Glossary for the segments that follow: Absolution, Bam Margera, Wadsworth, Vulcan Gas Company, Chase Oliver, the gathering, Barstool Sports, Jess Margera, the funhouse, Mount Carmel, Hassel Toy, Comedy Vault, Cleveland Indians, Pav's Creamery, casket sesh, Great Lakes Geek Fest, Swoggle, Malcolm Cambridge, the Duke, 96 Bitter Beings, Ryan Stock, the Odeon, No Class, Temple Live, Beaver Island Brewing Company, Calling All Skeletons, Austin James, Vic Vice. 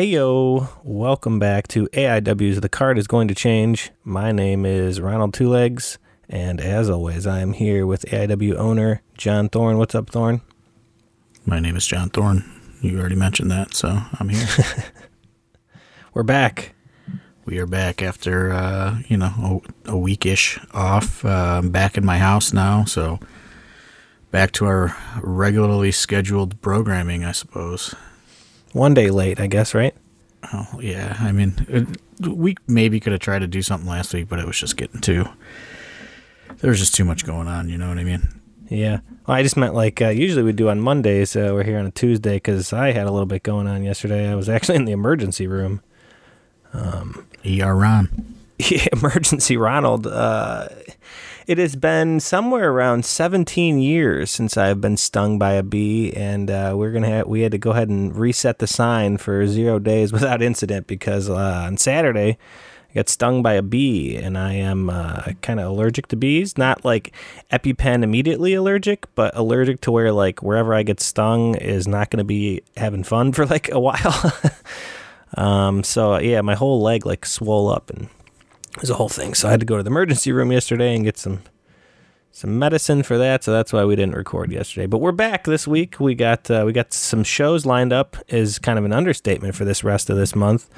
Heyo, welcome back to AIW's The Card is Going to Change. My name is Ronald Two Legs, and as always, I am here with AIW owner John Thorne. What's up, Thorne? My name is John Thorne. You already mentioned that, so I'm here. We're back. We are back after, a week-ish off. I'm back in my house now, so back to our regularly scheduled programming, I suppose. One day late, I guess, right? Oh, yeah. I mean, we maybe could have tried to do something last week, but it was just getting too... There was just too much going on, you know what I mean? Yeah. Well, I just meant, like, usually we do on Mondays. We're here on a Tuesday because I had a little bit going on yesterday. I was actually in the emergency room. ER Ron. Yeah, Emergency Ronald. It has been somewhere around 17 years since I've been stung by a bee, and we had to go ahead and reset the sign for 0 days without incident because on Saturday I got stung by a bee, and I am kind of allergic to bees. Not like EpiPen immediately allergic, but allergic to where like wherever I get stung is not going to be having fun for like a while. So yeah, my whole leg like swole up and it was a whole thing. So I had to go to the emergency room yesterday and get some medicine for that. So that's why we didn't record yesterday, but we're back this week. We got some shows lined up is kind of an understatement for this rest of this month.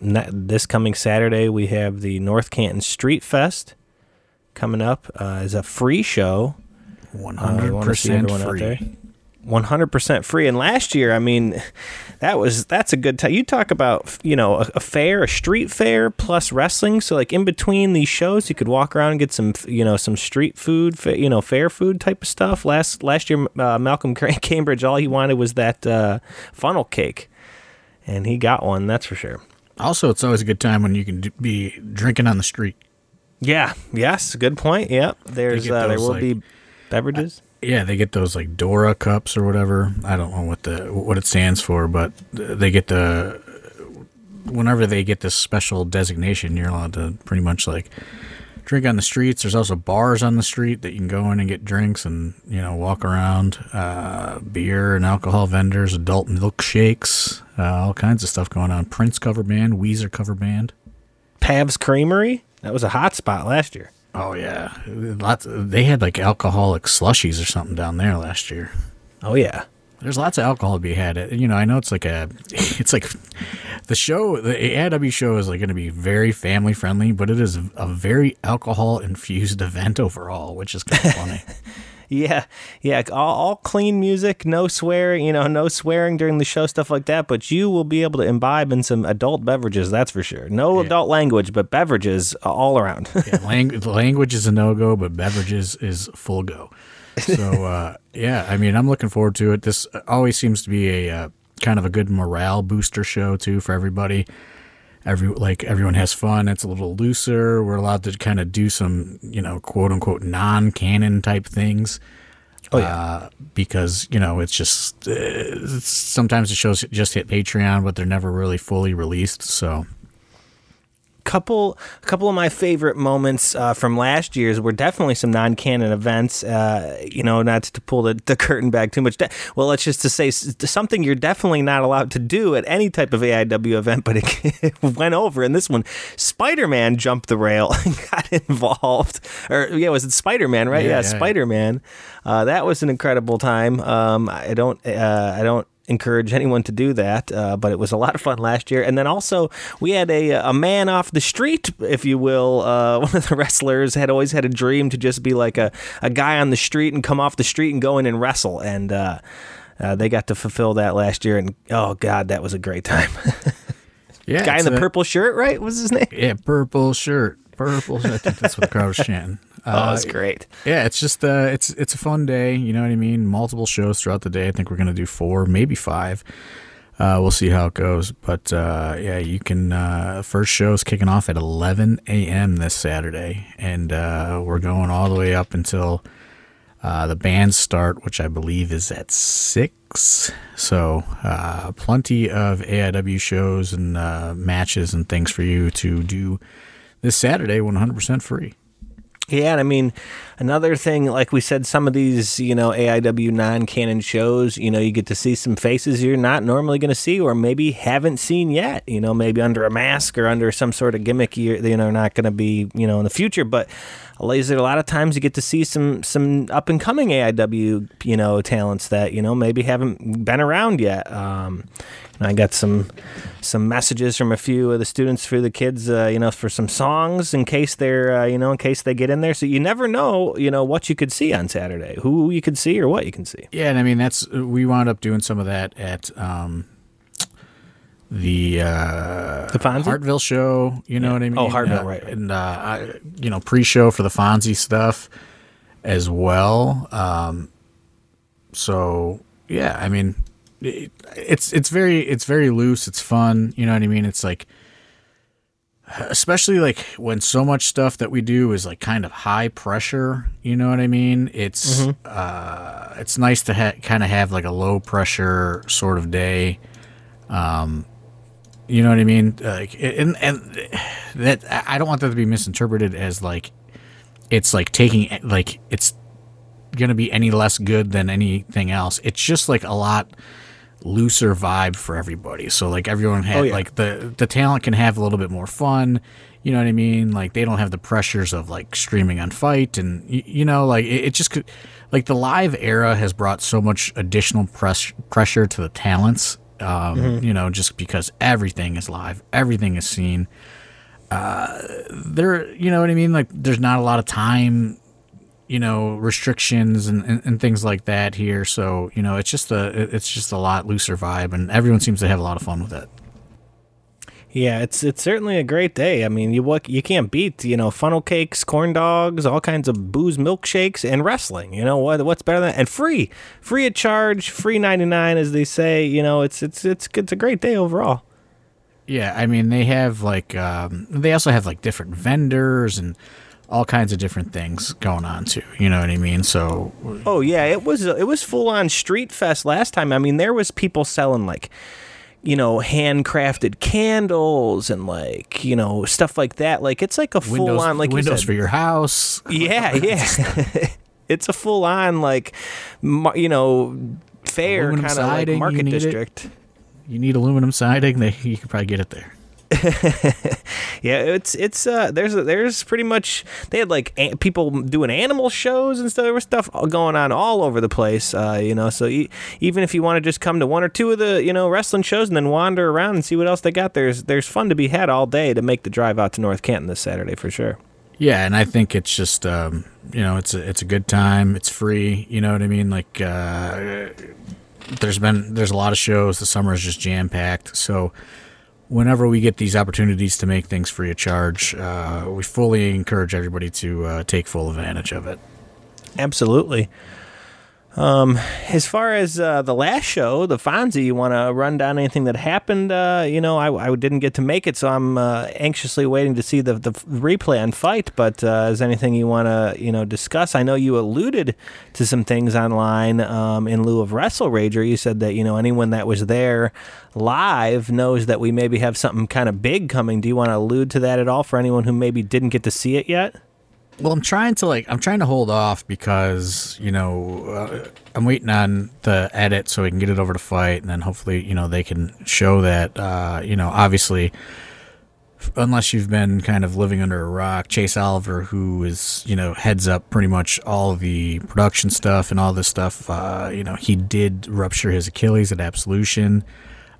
This coming Saturday, we have the North Canton Street Fest coming up, is a free show. 100% free. 100% free. And last year, I mean, that's a good time. You talk about, you know, a fair, a street fair plus wrestling. So like in between these shows, you could walk around and get some, you know, some street food, you know, fair food type of stuff. Last year, Malcolm Cambridge, all he wanted was that funnel cake, and he got one. That's for sure. Also, it's always a good time when you can be drinking on the street. Yeah. Yes. Good point. Yep. There will be beverages. Yeah, they get those like Dora cups or whatever. I don't know what it stands for, but they get whenever they get this special designation, you're allowed to pretty much like drink on the streets. There's also bars on the street that you can go in and get drinks and, you know, walk around. Beer and alcohol vendors, adult milkshakes, all kinds of stuff going on. Prince cover band, Weezer cover band, Pav's Creamery. That was a hot spot last year. Oh, yeah. They had, like, alcoholic slushies or something down there last year. Oh, yeah. There's lots of alcohol to be had. You know, I know it's like the show, the AIW show is, like, going to be very family-friendly, but it is a very alcohol-infused event overall, which is kind of funny. Yeah. Yeah. All clean music, no swearing, you know, no swearing during the show, stuff like that. But you will be able to imbibe in some adult beverages. That's for sure. No adult language, but beverages all around. Yeah, language is a no-go, but beverages is full go. So, yeah, I mean, I'm looking forward to it. This always seems to be a kind of a good morale booster show, too, for everybody. Everyone has fun. It's a little looser. We're allowed to kind of do some, you know, quote unquote non-canon type things. Oh yeah, because you know it's just sometimes the shows just hit Patreon, but they're never really fully released. So, a couple of my favorite moments from last year's were definitely some non-canon events. You know, not to pull the curtain back too much. Well, it's just to say something you're definitely not allowed to do at any type of AIW event, but it went over. And this one, Spider-Man jumped the rail and got involved. Or yeah, was it Spider-Man? Right? Yeah, Spider-Man. Yeah. That was an incredible time. I don't encourage anyone to do that, but it was a lot of fun last year. And then also we had a man off the street, if you will. One of the wrestlers had always had a dream to just be like a guy on the street and come off the street and go in and wrestle, and they got to fulfill that last year, and oh god, that was a great time. Yeah, guy in the purple shirt, right? What's his name? Yeah, purple shirt. I think that's what the crowd was chanting. Oh, it's great. Yeah, it's just it's a fun day. You know what I mean? Multiple shows throughout the day. I think we're going to do 4, maybe 5. We'll see how it goes. But, yeah, you can first show is kicking off at 11 a.m. this Saturday. And we're going all the way up until the bands start, which I believe is at 6. So plenty of AIW shows and matches and things for you to do this Saturday, 100% free. Yeah, and I mean, another thing, like we said, some of these, you know, AIW non-canon shows, you know, you get to see some faces you're not normally going to see or maybe haven't seen yet, you know, maybe under a mask or under some sort of gimmick you're not going to be, you know, in the future. But a lot of times you get to see some up-and-coming AIW, you know, talents that, you know, maybe haven't been around yet. And I got some messages from a few of the students for the kids, you know, for some songs in case they're, you know, in case they get in there. So you never know, you know, what you could see on Saturday, who you could see or what you can see. Yeah, and I mean, we wound up doing some of that at the Fonzie? Hartville show, you know yeah. what I mean? Oh, Hartville, right. And, you know, pre-show for the Fonzie stuff as well. So, yeah, I mean... It's very loose. It's fun. You know what I mean? It's like, especially like when so much stuff that we do is like kind of high pressure, you know what I mean? It's, mm-hmm. It's nice to kind of have like a low pressure sort of day. You know what I mean? And that, I don't want that to be misinterpreted as like, it's like taking, like, it's going to be any less good than anything else. It's just like a lot looser vibe for everybody, so like everyone had like the talent can have a little bit more fun, you know what I mean? Like they don't have the pressures of like streaming on Fight, and you know, like it just could, like the live era has brought so much additional pressure to the talents, mm-hmm. you know, just because everything is live, everything is seen, there, you know what I mean? Like there's not a lot of time, you know, restrictions and things like that here. So, you know, it's just a lot looser vibe, and everyone seems to have a lot of fun with it. Yeah, it's certainly a great day. I mean, you can't beat, you know, funnel cakes, corn dogs, all kinds of booze, milkshakes, and wrestling. You know, what's better than that? And free of charge, free 99, as they say. You know, it's a great day overall. Yeah, I mean, they have like they also have like different vendors and all kinds of different things going on too. You know what I mean? So, oh yeah, it was full on street fest last time. I mean, there was people selling like, you know, handcrafted candles and like, you know, stuff like that. Like it's like a full on, like windows you said, for your house. Yeah, yeah. It's a full on like, you know, fair kind of like market district. You need aluminum siding. You can probably get it there. Yeah, it's there's pretty much, they had like people doing animal shows and stuff. There was stuff going on all over the place, you know, so even if you want to just come to one or two of the, you know, wrestling shows and then wander around and see what else they got, there's fun to be had all day to make the drive out to North Canton this Saturday for sure. Yeah, and I think it's just, you know, it's a good time. It's free, you know what I mean? Like there's a lot of shows. The summer is just jam-packed, so whenever we get these opportunities to make things free of charge, we fully encourage everybody to take full advantage of it. Absolutely. As far as the last show, the Fonzie, you want to run down anything that happened? You know, I didn't get to make it, so I'm anxiously waiting to see the replay on Fight. But is anything you want to, you know, discuss? I know you alluded to some things online in lieu of WrestleRager. You said that, you know, anyone that was there live knows that we maybe have something kind of big coming. Do you want to allude to that at all for anyone who maybe didn't get to see it yet? Well, I'm trying to hold off because, you know, I'm waiting on the edit so we can get it over to Fight, and then hopefully, you know, they can show that, you know, obviously, unless you've been kind of living under a rock, Chase Oliver, who is, you know, heads up pretty much all the production stuff and all this stuff, you know, he did rupture his Achilles at Absolution,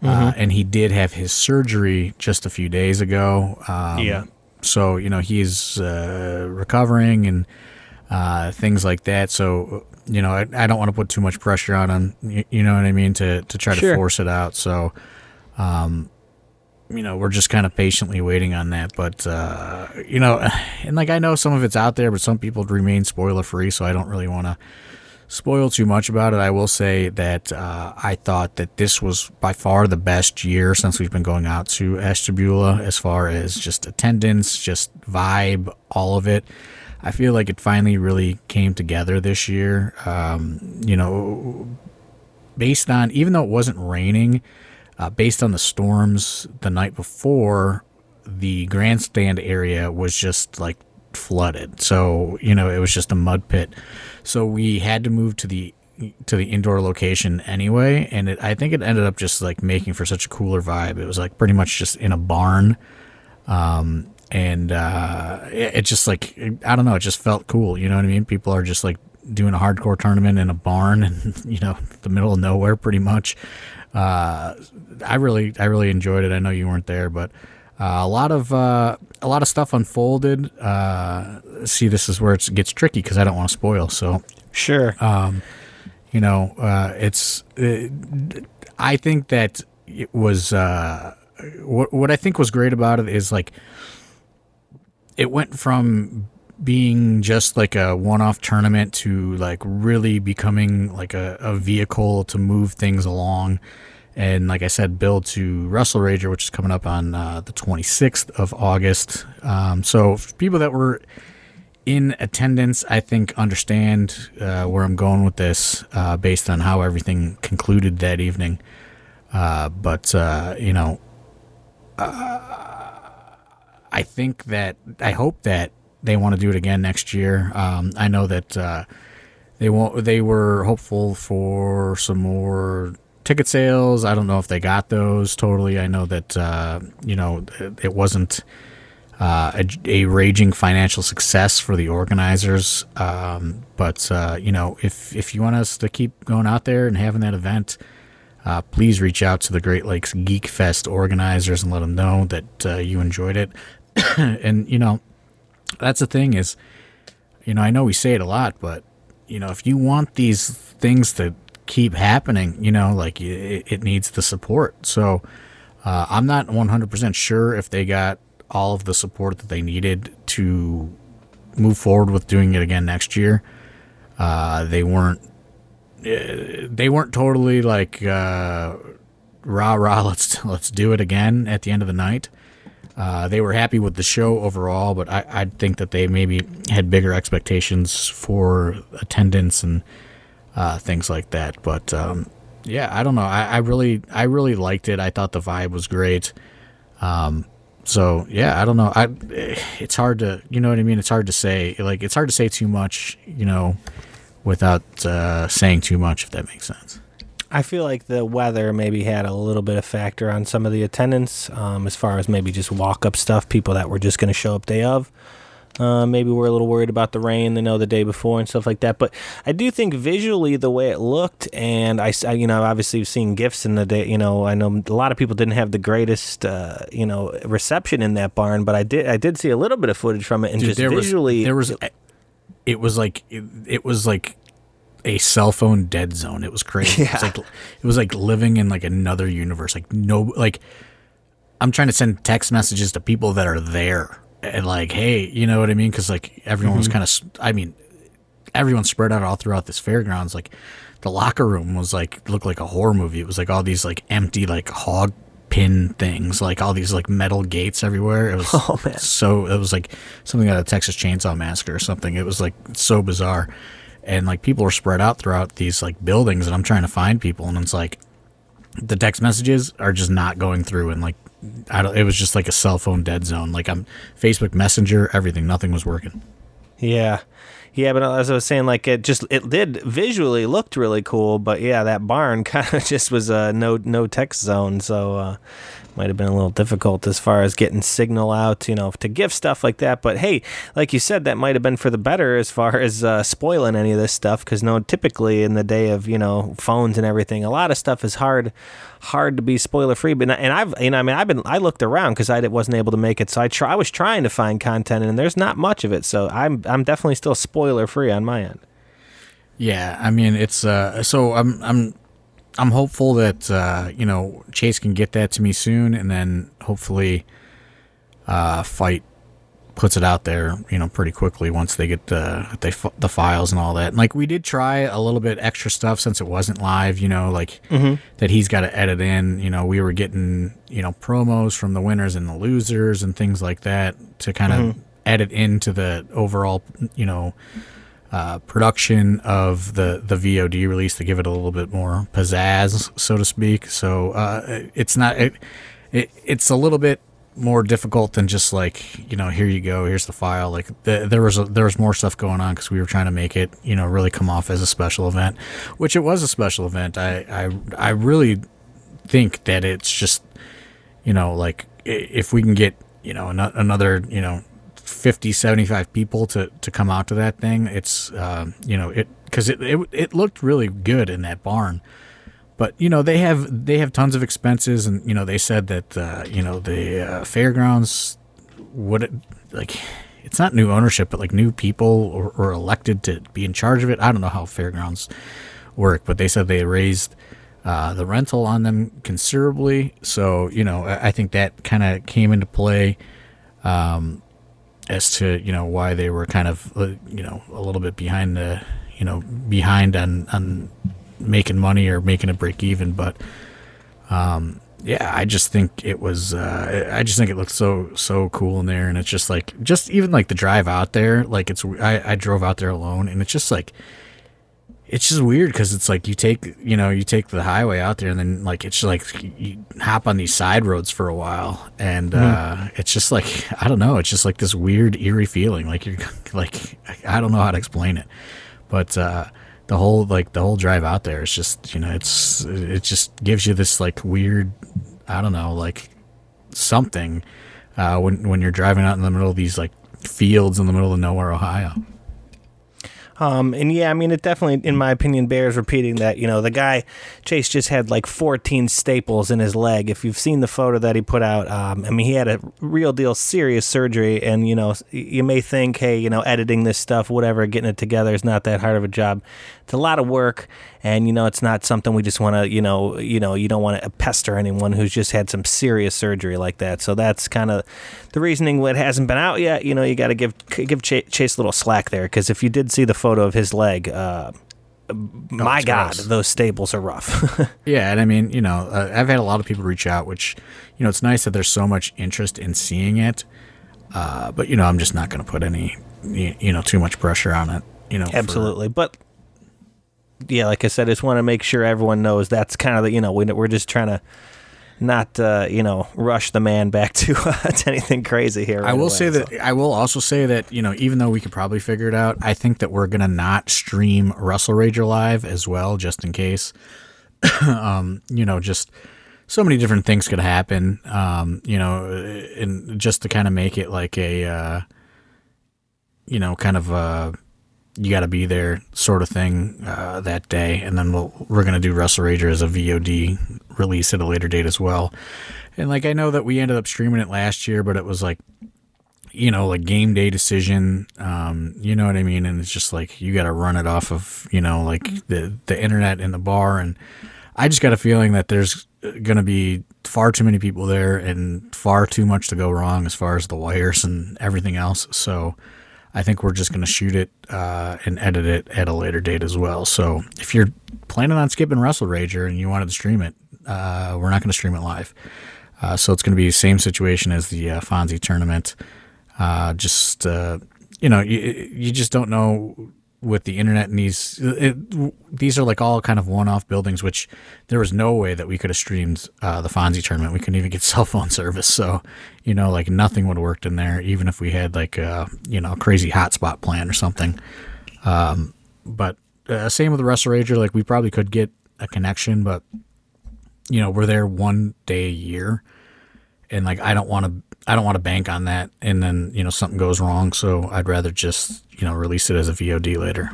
and he did have his surgery just a few days ago. Yeah. So, you know, he's recovering and things like that. So, you know, I don't want to put too much pressure on him, you know what I mean, to try to force it out. So, you know, we're just kind of patiently waiting on that. But, you know, and like I know some of it's out there, but some people remain spoiler free. So I don't really want to spoil too much about it. I will say that I thought that this was by far the best year since we've been going out to Estabula as far as just attendance, just vibe, all of it. I feel like it finally really came together this year. You know, based on, even though it wasn't raining, based on the storms the night before, the grandstand area was just like flooded. So, you know, it was just a mud pit. So we had to move to the indoor location anyway, and I think it ended up just like making for such a cooler vibe. It was like pretty much just in a barn, and it just like, I don't know, it just felt cool, you know what I mean? People are just like doing a hardcore tournament in a barn, and you know, the middle of nowhere pretty much. I really enjoyed it. I know you weren't there, but a lot of stuff unfolded. See, this is where it gets tricky because I don't want to spoil. So sure. You know, I think that it was, what I think was great about it is, like, it went from being just like a one-off tournament to like really becoming like a vehicle to move things along. And like I said, build to WrestleRager, which is coming up on the 26th of August. So for people that were in attendance, I think understand where I'm going with this, based on how everything concluded that evening. You know, I hope that they want to do it again next year. I know that they were hopeful for some more ticket sales. I don't know if they got those totally. I know that you know, it wasn't a raging financial success for the organizers. You know, if you want us to keep going out there and having that event, please reach out to the Great Lakes Geek Fest organizers and let them know that you enjoyed it. And, you know, that's the thing is, you know, I know we say it a lot, but, you know, if you want these things to keep happening, you know, like it needs the support. So I'm not 100% sure if they got all of the support that they needed to move forward with doing it again next year. They weren't totally like, rah, let's do it again at the end of the night. They were happy with the show overall, but I think that they maybe had bigger expectations for attendance and, things like that. But, yeah, I don't know. I really liked it. I thought the vibe was great. So, yeah, I don't know. It's hard to, you know what I mean? It's hard to say. Like, it's hard to say too much, you know, without saying too much, if that makes sense. I feel like the weather maybe had a little bit of factor on some of the attendance, as far as maybe just walk-up stuff, people that were just going to show up day of. Maybe we're a little worried about the rain, they know the day before and stuff like that. But I do think visually the way it looked, and I you know, obviously seeing GIFs in the day, you know, I know a lot of people didn't have the greatest, you know, reception in that barn, but I did see a little bit of footage from it, and dude, just there visually. It was like a cell phone dead zone. It was crazy. Yeah. It was like living in like another universe. Like no, like I'm trying to send text messages to people that are there. And like, hey, you know what I mean? Because like everyone was kind of, I mean, everyone spread out all throughout this fairgrounds. Like the locker room was like, looked like a horror movie. It was like all these like empty like hog pin things, like all these like metal gates everywhere. It was so, it was like something out of Texas Chainsaw Massacre or something. It was like so bizarre. And like people were spread out throughout these like buildings, and I'm trying to find people, and it's like the text messages are just not going through, and like it was just like a cell phone dead zone. Like I'm Facebook Messenger, everything, nothing was working. Yeah. Yeah, but as I was saying, like it did visually looked really cool, but yeah, that barn kind of just was a no text zone, so might have been a little difficult as far as getting signal out, you know, to give stuff like that. But hey, like you said, that might have been for the better as far as spoiling any of this stuff, because no, typically in the day of, you know, phones and everything, a lot of stuff is hard to be spoiler free. But and I've, you know, I mean, I looked around because I wasn't able to make it, so I was trying to find content, and there's not much of it, so I'm definitely still spoiler free on my end. Yeah, I mean, it's so I'm hopeful that, you know, Chase can get that to me soon, and then hopefully Fight puts it out there, you know, pretty quickly once they get the files and all that. And, like, we did try a little bit extra stuff since it wasn't live, you know, like that he's got to edit in. You know, we were getting, you know, promos from the winners and the losers and things like that to kind of edit into the overall, you know, production of the VOD release to give it a little bit more pizzazz, so to speak. So it's not it's a little bit more difficult than just like, you know, here you go, here's the file. Like there was more stuff going on because we were trying to make it, you know, really come off as a special event, which it was a special event. I really think that it's just, you know, like if we can get, you know, another, you know, 50, 75 people to come out to that thing, it's, you know, because it looked really good in that barn. But, you know, they have tons of expenses, and, you know, they said that, you know, the fairgrounds would, like, it's not new ownership, but, like, new people or elected to be in charge of it. I don't know how fairgrounds work, but they said they raised the rental on them considerably. So, you know, I think that kind of came into play as to, you know, why they were kind of, you know, a little bit behind the, you know, behind on making money or making a break even. But yeah, I just think it was I just think it looked so cool in there. And it's just like, just even like the drive out there, like it's I drove out there alone, and it's just like, it's just weird because it's like you take the highway out there, and then like it's just like you hop on these side roads for a while, and it's just like, I don't know, it's just like this weird eerie feeling, like you're like, I don't know how to explain it, but the whole drive out there is just, you know, it just gives you this like weird, I don't know, like something when you're driving out in the middle of these like fields in the middle of nowhere, Ohio. And yeah, I mean, it definitely, in my opinion, bears repeating that, you know, the guy, Chase, just had like 14 staples in his leg. If you've seen the photo that he put out, I mean, he had a real deal serious surgery. And, you know, you may think, hey, you know, editing this stuff, whatever, getting it together is not that hard of a job. It's a lot of work. And, you know, it's not something we just want to, you know, you don't want to pester anyone who's just had some serious surgery like that. So that's kind of the reasoning why it hasn't been out yet. You know, you got to give Chase a little slack there, because if you did see the photo of his leg, my God, gross. Those staples are rough. Yeah, and I mean, you know, I've had a lot of people reach out, which, you know, it's nice that there's so much interest in seeing it. But, you know, I'm just not going to put any, you know, too much pressure on it. You know, absolutely, but. Yeah, like I said, I just want to make sure everyone knows that's kind of the, you know, we're just trying to not, you know, rush the man back to anything crazy here. Right, I will away, say so. That I will also say that, you know, even though we could probably figure it out, I think that we're going to not stream WrestleRager live as well, just in case. You know, just so many different things could happen, you know, and just to kind of make it like a, you know, kind of a, you got to be there sort of thing that day. And then we're going to do WrestleRager as a VOD release at a later date as well. And, like, I know that we ended up streaming it last year, but it was, like, you know, like game day decision. You know what I mean? And it's just, like, you got to run it off of, you know, like the internet and the bar. And I just got a feeling that there's going to be far too many people there and far too much to go wrong as far as the wires and everything else. So I think we're just going to shoot it and edit it at a later date as well. So if you're planning on skipping WrestleRager and you wanted to stream it, we're not going to stream it live. So it's going to be the same situation as the Fonzie tournament. Just, you know, you just don't know with the internet, and these are like all kind of one-off buildings, which there was no way that we could have streamed the Fonzie tournament. We couldn't even get cell phone service. So, you know, like nothing would have worked in there, even if we had like you know, crazy hotspot plan or something. But same with the WrestleRager, like we probably could get a connection, but, you know, we're there one day a year, and like I don't want to bank on that, and then, you know, something goes wrong. So I'd rather just, you know, release it as a VOD later.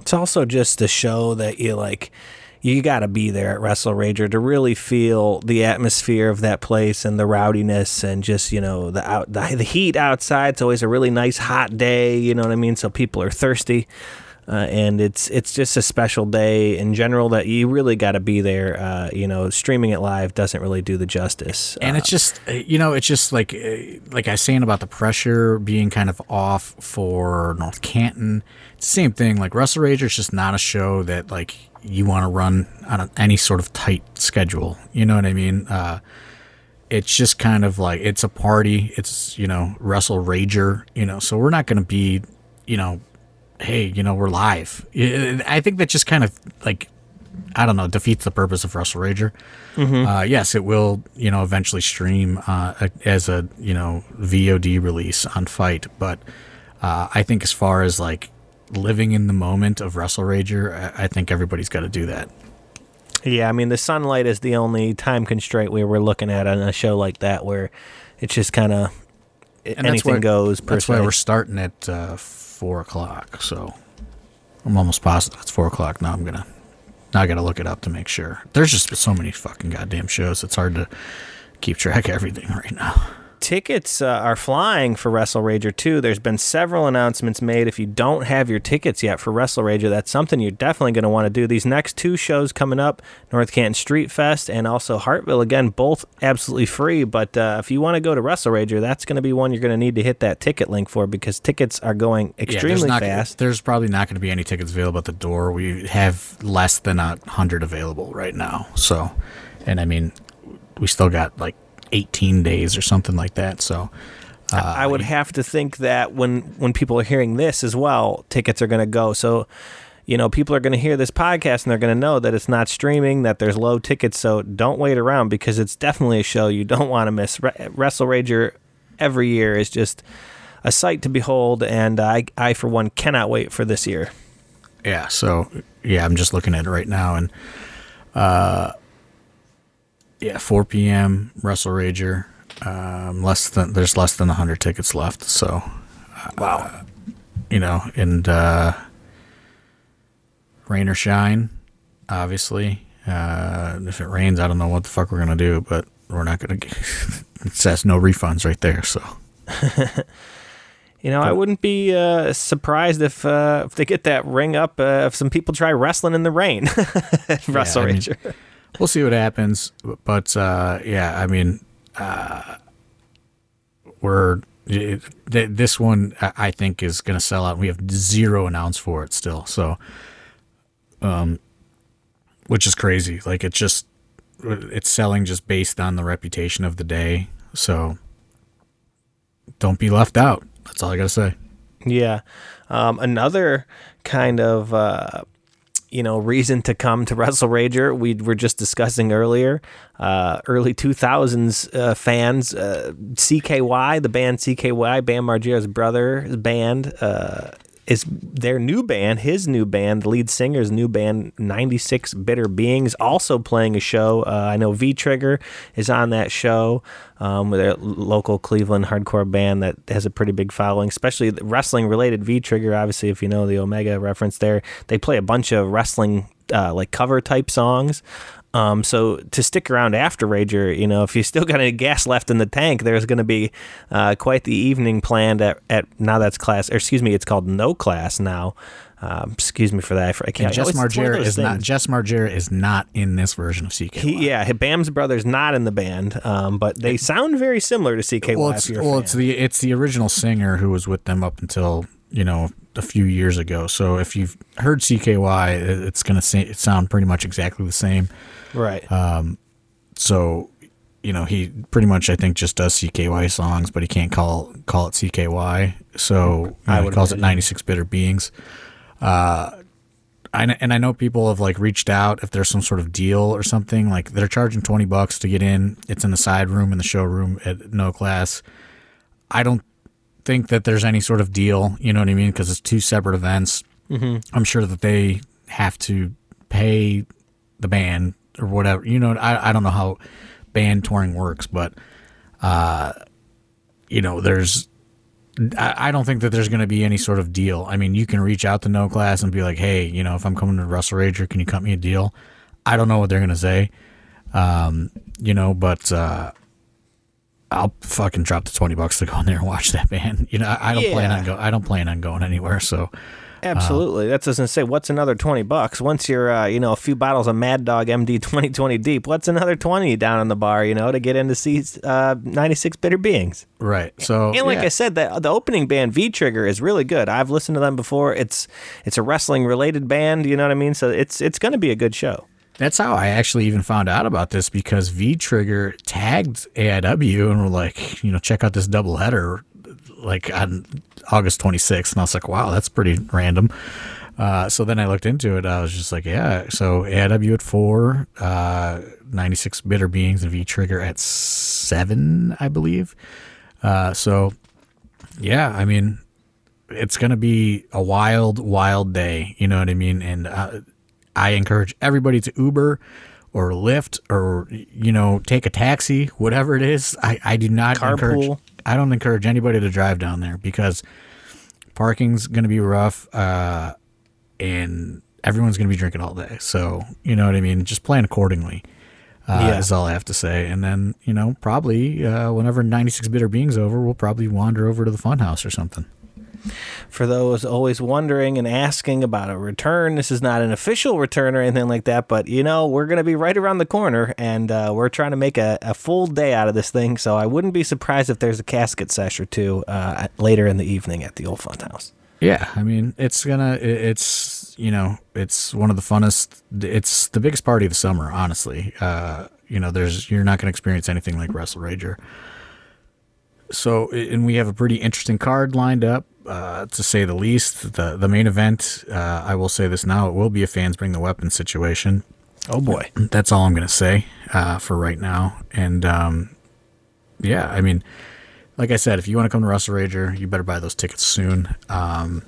It's also just to show that you like, you got to be there at WrestleRager to really feel the atmosphere of that place and the rowdiness, and just, you know, the heat outside. It's always a really nice hot day, you know what I mean? So people are thirsty. And it's just a special day in general that you really got to be there. You know, streaming it live doesn't really do the justice. And it's just, you know, it's just like I was saying about the pressure being kind of off for North Canton. It's the same thing. Like WrestleRager is just not a show that like you want to run on any sort of tight schedule. You know what I mean? It's just kind of like, it's a party. It's, you know, WrestleRager. You know, so we're not going to be, you know, hey, you know, we're live. I think that just kind of like I don't know, defeats the purpose of WrestleRager. Mm-hmm. Yes, it will, you know, eventually stream as a, you know, VOD release on Fight. But I think as far as like living in the moment of WrestleRager, I think everybody's got to do that. Yeah, I mean, the sunlight is the only time constraint we were looking at on a show like that, where it's just kind of anything goes. That's why we're starting at 4 o'clock. So I'm almost positive it's 4 o'clock. Now I got to look it up to make sure. There's just so many fucking goddamn shows. It's hard to keep track of everything right now. Tickets are flying for WrestleRager 2. There's been several announcements made. If you don't have your tickets yet for WrestleRager, that's something you're definitely going to want to do. These next two shows coming up, North Canton Street Fest and also Hartville, again, both absolutely free. But if you want to go to WrestleRager, that's going to be one you're going to need to hit that ticket link for, because tickets are going extremely fast. There's probably not going to be any tickets available at the door. We have less than 100 available right now. So, and I mean, we still got like 18 days or something like that. So I would have to think that when people are hearing this as well, tickets are going to go. So, you know, people are going to hear this podcast and they're going to know that it's not streaming, that there's low tickets. So don't wait around, because it's definitely a show you don't want to miss. WrestleRager every year is just a sight to behold. And I, for one, cannot wait for this year. Yeah. So, yeah, I'm just looking at it right now. And, yeah, 4 p.m. WrestleRager. There's less than 100 tickets left. So, wow, you know, and rain or shine, obviously. If it rains, I don't know what the fuck we're gonna do, but we're not gonna. It says no refunds right there. So, you know, I wouldn't be surprised if they get that ring up. If some people try wrestling in the rain, WrestleRager. Yeah, we'll see what happens, but yeah, I mean, this one I think is going to sell out. We have zero announced for it still, so which is crazy. Like it's selling just based on the reputation of the day. So don't be left out. That's all I got to say. Yeah, another kind of. You know, reason to come to WrestleRager. We were just discussing earlier, early 2000s fans, CKY, the band CKY, Bam Margera's brother's band, is their new band, the lead singer's new band, 96 Bitter Beings, also playing a show. I know V Trigger is on that show, their local Cleveland hardcore band that has a pretty big following, especially wrestling-related. V Trigger, obviously, if you know the Omega reference there, they play a bunch of wrestling, like cover-type songs. So to stick around after Rager, you know, if you still got any gas left in the tank, there's going to be quite the evening planned at now that's class, or excuse me, it's called No Class now. Excuse me for that. I can't. Jess Margera is not in this version of CKY. Bam's brother's not in the band, but they sound very similar to CKY. It's the original singer who was with them up until, you know, a few years ago. So if you've heard CKY, it's going to sound pretty much exactly the same. Right. So, you know, he pretty much, I think, just does CKY songs, but he can't call it CKY. So he calls it 96 Bitter Beings. And I know people have like reached out if there's some sort of deal or something. Like they're charging $20 to get in. It's in the side room in the showroom at No Class. I don't think that there's any sort of deal, you know what I mean? Because it's two separate events. Mm-hmm. I'm sure that they have to pay the band or whatever. You know, I don't know how band touring works, but you know, I don't think that there's going to be any sort of deal. I mean, you can reach out to No Class and be like, hey, you know, if I'm coming to WrestleRager, can you cut me a deal? I don't know what they're going to say, you know, but I'll fucking drop the $20 to go in there and watch that band. You know, I don't plan on going anywhere. So, absolutely, that's just gonna say, what's another $20? Once you're, you know, a few bottles of Mad Dog MD 2020 deep, what's another $20 down on the bar? You know, to get in to see 96 Bitter Beings. Right. So, and like I said, the opening band V Trigger is really good. I've listened to them before. It's a wrestling related band. You know what I mean? So it's gonna be a good show. That's how I actually even found out about this, because V Trigger tagged AIW and were like, you know, check out this doubleheader like on August 26th. And I was like, wow, that's pretty random. So then I looked into it. I was just like, yeah. So AIW at 4, 96 Bitter Beings and V Trigger at 7, I believe. So yeah, I mean, it's going to be a wild, wild day. You know what I mean? And I encourage everybody to Uber or Lyft or, you know, take a taxi, whatever it is. I do not encourage, I don't encourage anybody to drive down there because parking's going to be rough. And everyone's going to be drinking all day. So, you know what I mean? Just plan accordingly. Yeah. Is all I have to say. And then, you know, probably whenever 96 Bitter Beings over, we'll probably wander over to the funhouse or something. For those always wondering and asking about a return, this is not an official return or anything like that, but, you know, we're going to be right around the corner, and we're trying to make a full day out of this thing, so I wouldn't be surprised if there's a casket sesh or two later in the evening at the old funhouse. Yeah, I mean, it's one of the funnest, it's the biggest party of the summer, honestly. You know, you're not going to experience anything like WrestleRager. So, and we have a pretty interesting card lined up, to say the least. The main event, I will say this now, it will be a fans bring the weapons situation. Oh boy. That's all I'm going to say, for right now. And, yeah, I mean, like I said, if you want to come to WrestleRager, you better buy those tickets soon. And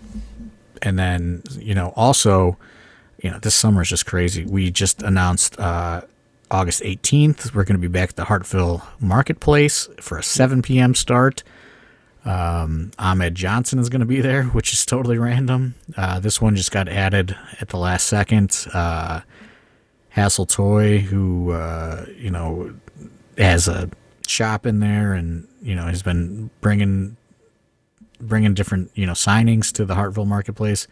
then, you know, also, you know, this summer is just crazy. We just announced August 18th, we're going to be back at the Hartville Marketplace for a 7 p.m. start. Ahmed Johnson is going to be there, which is totally random. This one just got added at the last second. Hassel Toy, who, you know, has a shop in there and, you know, has been bringing different, you know, signings to the Hartville Marketplace.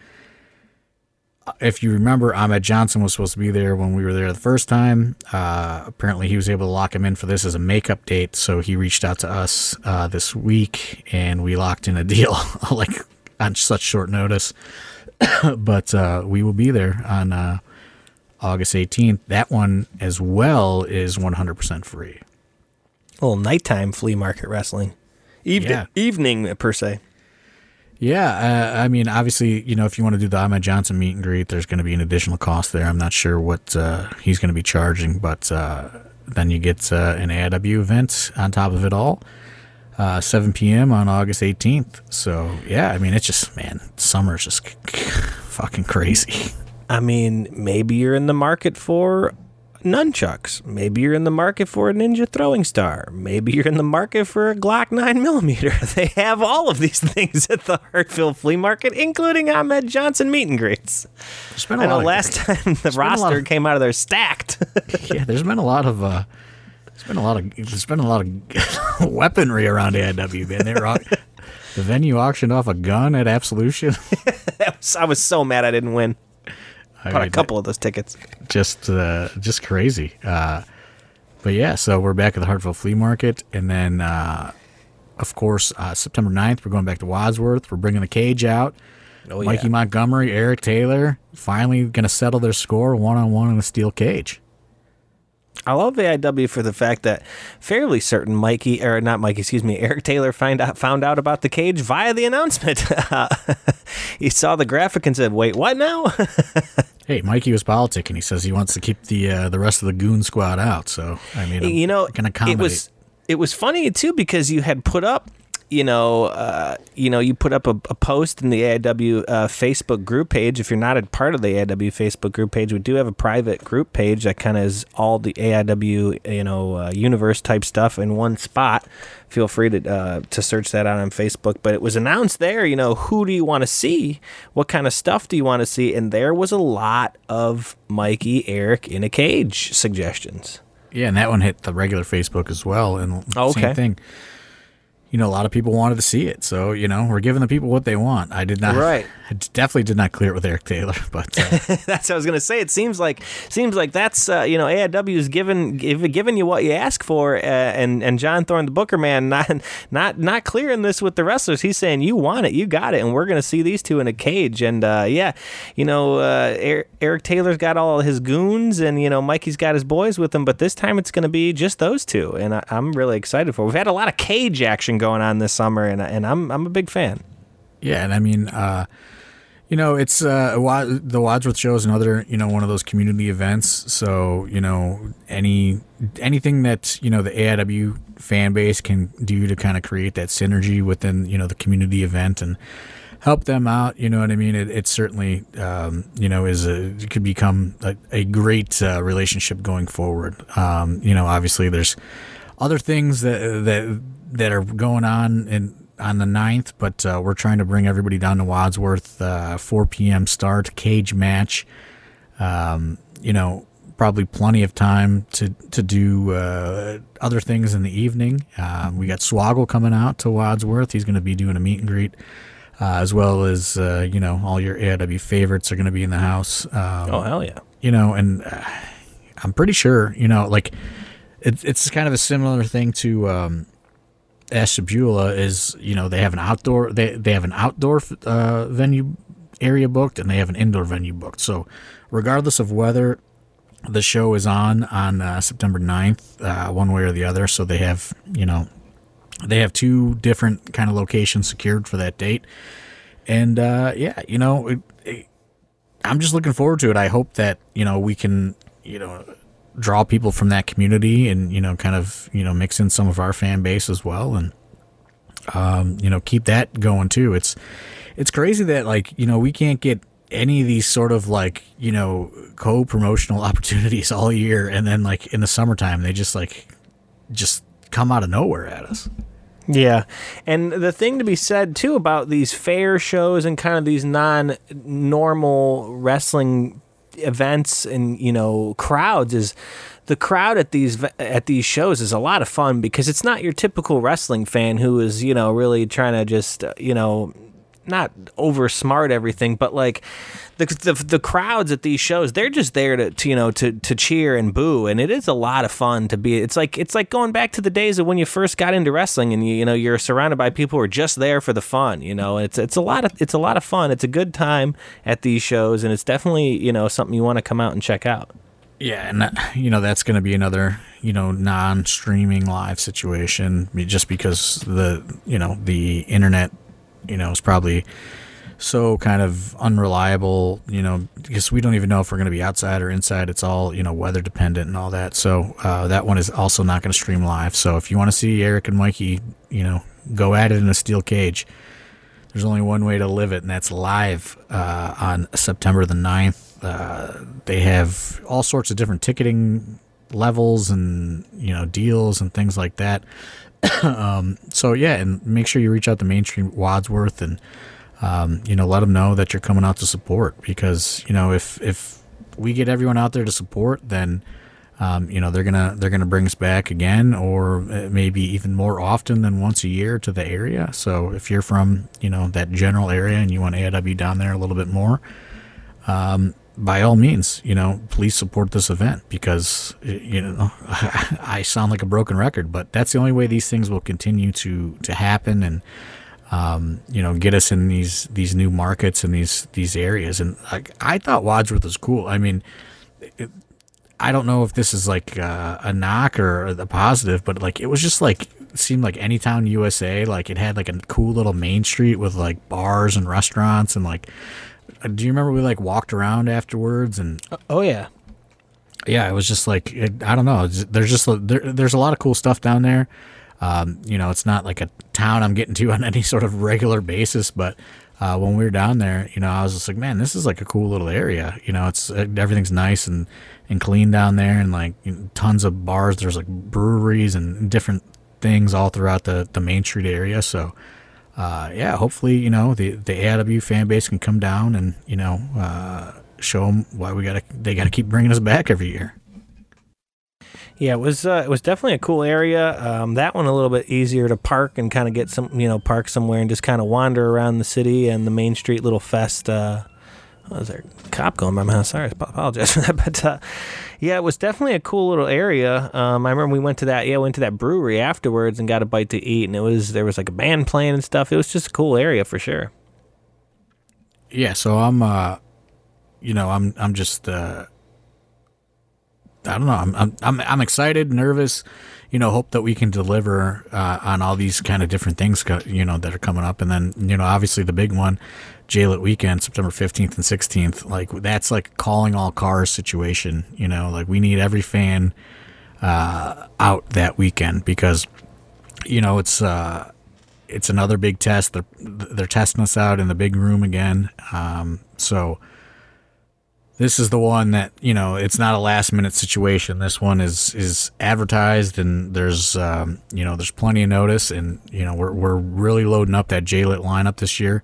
If you remember, Ahmed Johnson was supposed to be there when we were there the first time. Apparently he was able to lock him in for this as a makeup date, so he reached out to us this week, and we locked in a deal like on such short notice. But we will be there on August 18th. That one as well is 100% free. A little nighttime flea market wrestling. Evening, per se. Yeah, I mean, obviously, you know, if you want to do the Ahmed Johnson meet and greet, there's going to be an additional cost there. I'm not sure what he's going to be charging, but then you get an AIW event on top of it all, 7 p.m. on August 18th. So, yeah, I mean, it's just, man, summer's just fucking crazy. I mean, maybe you're in the market for nunchucks. Maybe you're in the market for a ninja throwing star. Maybe you're in the market for a Glock 9mm. They have all of these things at the Hartville Flea Market, including Ahmed Johnson meet and greets. I know last time the roster came out of there stacked. Yeah, there's been a lot of weaponry around AIW, man. They were the venue auctioned off a gun at Absolution. I was so mad I didn't win. I bought a couple of those tickets. Just crazy. But yeah, so we're back at the Hartville Flea Market. And then, of course, September 9th, we're going back to Wadsworth. We're bringing the cage out. Oh, Mikey Montgomery, Eric Taylor, finally going to settle their score one-on-one in a steel cage. I love AIW for the fact that fairly certain Eric Taylor found out about the cage via the announcement. He saw the graphic and said, "Wait, what now?" Hey, Mikey was politic, and he says he wants to keep the rest of the goon squad out. So I mean, you know, it was funny too because you had put up. You put up a post in the AIW Facebook group page. If you're not a part of the AIW Facebook group page, we do have a private group page that kind of is all the AIW, universe type stuff in one spot. Feel free to search that out on Facebook. But it was announced there, you know, who do you want to see? What kind of stuff do you want to see? And there was a lot of Mikey, Eric in a cage suggestions. Yeah, and that one hit the regular Facebook as well. And same thing. You know, a lot of people wanted to see it. So, you know, we're giving the people what they want. I definitely did not clear it with Eric Taylor, but that's what I was going to say. It seems like that's, AIW's giving you what you ask for. And John Thorne, the Booker man, not clearing this with the wrestlers. He's saying, you want it, you got it. And we're going to see these two in a cage. And Eric Taylor's got all his goons and, you know, Mikey's got his boys with him. But this time it's going to be just those two. And I'm really excited for it. We've had a lot of cage action going on this summer, and I'm a big fan. Yeah, and I mean, You know, it's the Wadsworth show is another, you know, one of those community events. So, you know, anything that, you know, the AIW fan base can do to kind of create that synergy within, you know, the community event and help them out. You know what I mean? It certainly, you know, it could become a great relationship going forward. You know, obviously there's other things that are going on on the 9th, but we're trying to bring everybody down to Wadsworth, 4 p.m. start, cage match. You know, probably plenty of time to do other things in the evening. We got Swoggle coming out to Wadsworth. He's going to be doing a meet and greet, as well as, you know, all your AIW favorites are going to be in the house. Oh, hell yeah. You know, and I'm pretty sure, you know, like, it's kind of a similar thing to... Estabula is, you know, they have an outdoor venue area booked, and they have an indoor venue booked. So regardless of whether the show is on September 9th, one way or the other, so they have, you know, they have two different kind of locations secured for that date. And yeah, you know, I'm just looking forward to it. I hope that, you know, we can, you know, draw people from that community and, you know, kind of, you know, mix in some of our fan base as well. And, you know, keep that going too. It's crazy that, like, you know, we can't get any of these sort of, like, you know, co-promotional opportunities all year. And then, like, in the summertime, they just come out of nowhere at us. Yeah. And the thing to be said too about these fair shows and kind of these non-normal wrestling events and, you know, crowds is the crowd at these shows is a lot of fun, because it's not your typical wrestling fan who is, you know, really trying to just, you know, not over smart everything, but like the crowds at these shows, they're just there to you know, to cheer and boo, and it is a lot of fun to be. It's like going back to the days of when you first got into wrestling, and you know, you're surrounded by people who are just there for the fun. You know, it's a lot of fun. It's a good time at these shows, and it's definitely, you know, something you want to come out and check out. Yeah, and that, you know, that's going to be another, you know, non-streaming live situation, just because the internet, you know, it's probably so kind of unreliable, you know, because we don't even know if we're going to be outside or inside. It's all, you know, weather dependent and all that. So that one is also not going to stream live. So if you want to see Eric and Mikey, you know, go at it in a steel cage, there's only one way to live it, and that's live on September the 9th. They have all sorts of different ticketing levels and, you know, deals and things like that. So yeah, and make sure you reach out to mainstream Wadsworth and, you know, let them know that you're coming out to support, because, you know, if we get everyone out there to support, then, you know, they're going to bring us back again, or maybe even more often than once a year to the area. So if you're from, you know, that general area and you want AIW down there a little bit more, by all means, you know, please support this event, because, you know, I sound like a broken record, but that's the only way these things will continue to happen and, you know, get us in these new markets and these areas. And I thought Wadsworth was cool. I mean, I don't know if this is like a knock or the positive, but like, it was just like, it seemed like Anytown USA. Like, it had like a cool little main street with like bars and restaurants and like, do you remember we like walked around afterwards? And oh yeah, yeah. It was just like, I don't know. There's just there's a lot of cool stuff down there. You know, it's not like a town I'm getting to on any sort of regular basis, but when we were down there, you know, I was just like, man, this is like a cool little area. You know, it's everything's nice and clean down there, and like, you know, tons of bars. There's like breweries and different things all throughout the main street area. So. Yeah, hopefully, you know, the AIW fan base can come down and, you know, show them why they gotta keep bringing us back every year. Yeah, it was definitely a cool area. That one a little bit easier to park and kind of get some, you know, park somewhere and just kind of wander around the city and the Main Street Little Fest. Oh, is there a cop going by my house? Sorry, I apologize for that. But yeah, it was definitely a cool little area. I remember we went to that brewery afterwards and got a bite to eat, and there was like a band playing and stuff. It was just a cool area for sure. Yeah, so I'm, you know, I'm just I don't know. I'm excited, nervous, you know, hope that we can deliver on all these kind of different things, you know, that are coming up. And then, you know, obviously the big one, JLIT weekend, September 15th and 16th. Like, that's like calling all cars situation, you know, like we need every fan out that weekend because, you know, it's another big test. They're testing us out in the big room again. So this is the one that, you know, it's not a last minute situation. This one is advertised, and there's, you know, there's plenty of notice, and, you know, we're really loading up that JLIT lineup this year.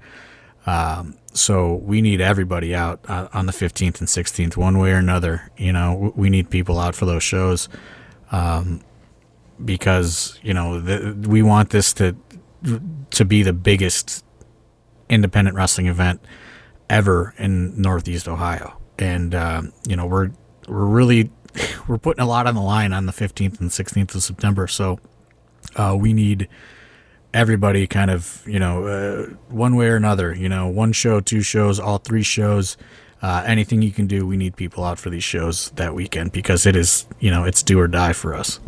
So we need everybody out on the 15th and 16th, one way or another. You know, we need people out for those shows, because, you know, we want this to be the biggest independent wrestling event ever in Northeast Ohio. And, you know, we're putting a lot on the line on the 15th and 16th of September. So, we need everybody kind of, you know, one way or another, you know, one show, two shows, all three shows, anything you can do. We need people out for these shows that weekend because it is, you know, it's do or die for us.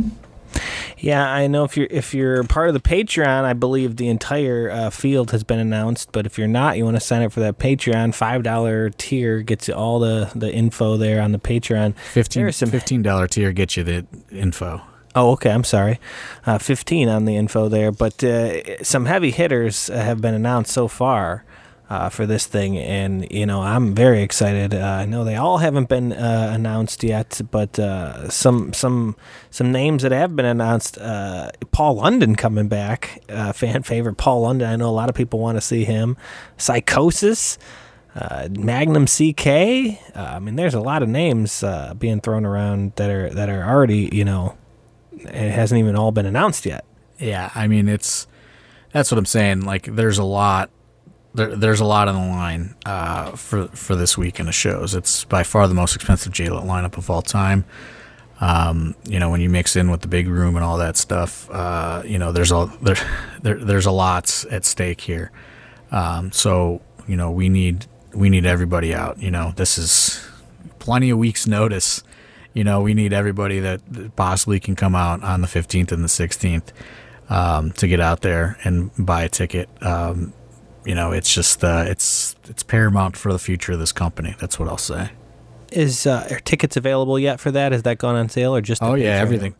Yeah, I know if you're part of the Patreon, I believe the entire field has been announced. But if you're not, you want to sign up for that Patreon. $5 tier gets you all the info there on the Patreon. $15 tier gets you the info. Oh, okay. I'm sorry. 15 on the info there. But some heavy hitters have been announced so far for this thing. And, you know, I'm very excited. I know they all haven't been announced yet, but some names that have been announced, Paul London coming back, fan favorite Paul London. I know a lot of people want to see him. Psychosis, Magnum CK. I mean, there's a lot of names being thrown around that are already, you know, it hasn't even all been announced yet. Yeah, I mean, that's what I'm saying. Like, there's a lot. There's a lot on the line for this weekend of shows. It's by far the most expensive JLIT lineup of all time. You know, when you mix in with the big room and all that stuff, you know, there's a lot at stake here. So, you know, we need everybody out. You know, this is plenty of weeks' notice. You know, we need everybody that possibly can come out on the 15th and the 16th to get out there and buy a ticket. You know, it's just it's paramount for the future of this company. That's what I'll say. Are tickets available yet for that? Has that gone on sale or just? Oh yeah,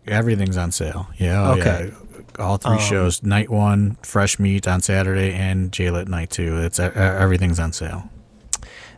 everything's on sale. Yeah. Oh, okay. Yeah. All three shows: night one, Fresh Meat on Saturday, and JLIT night two. It's everything's on sale.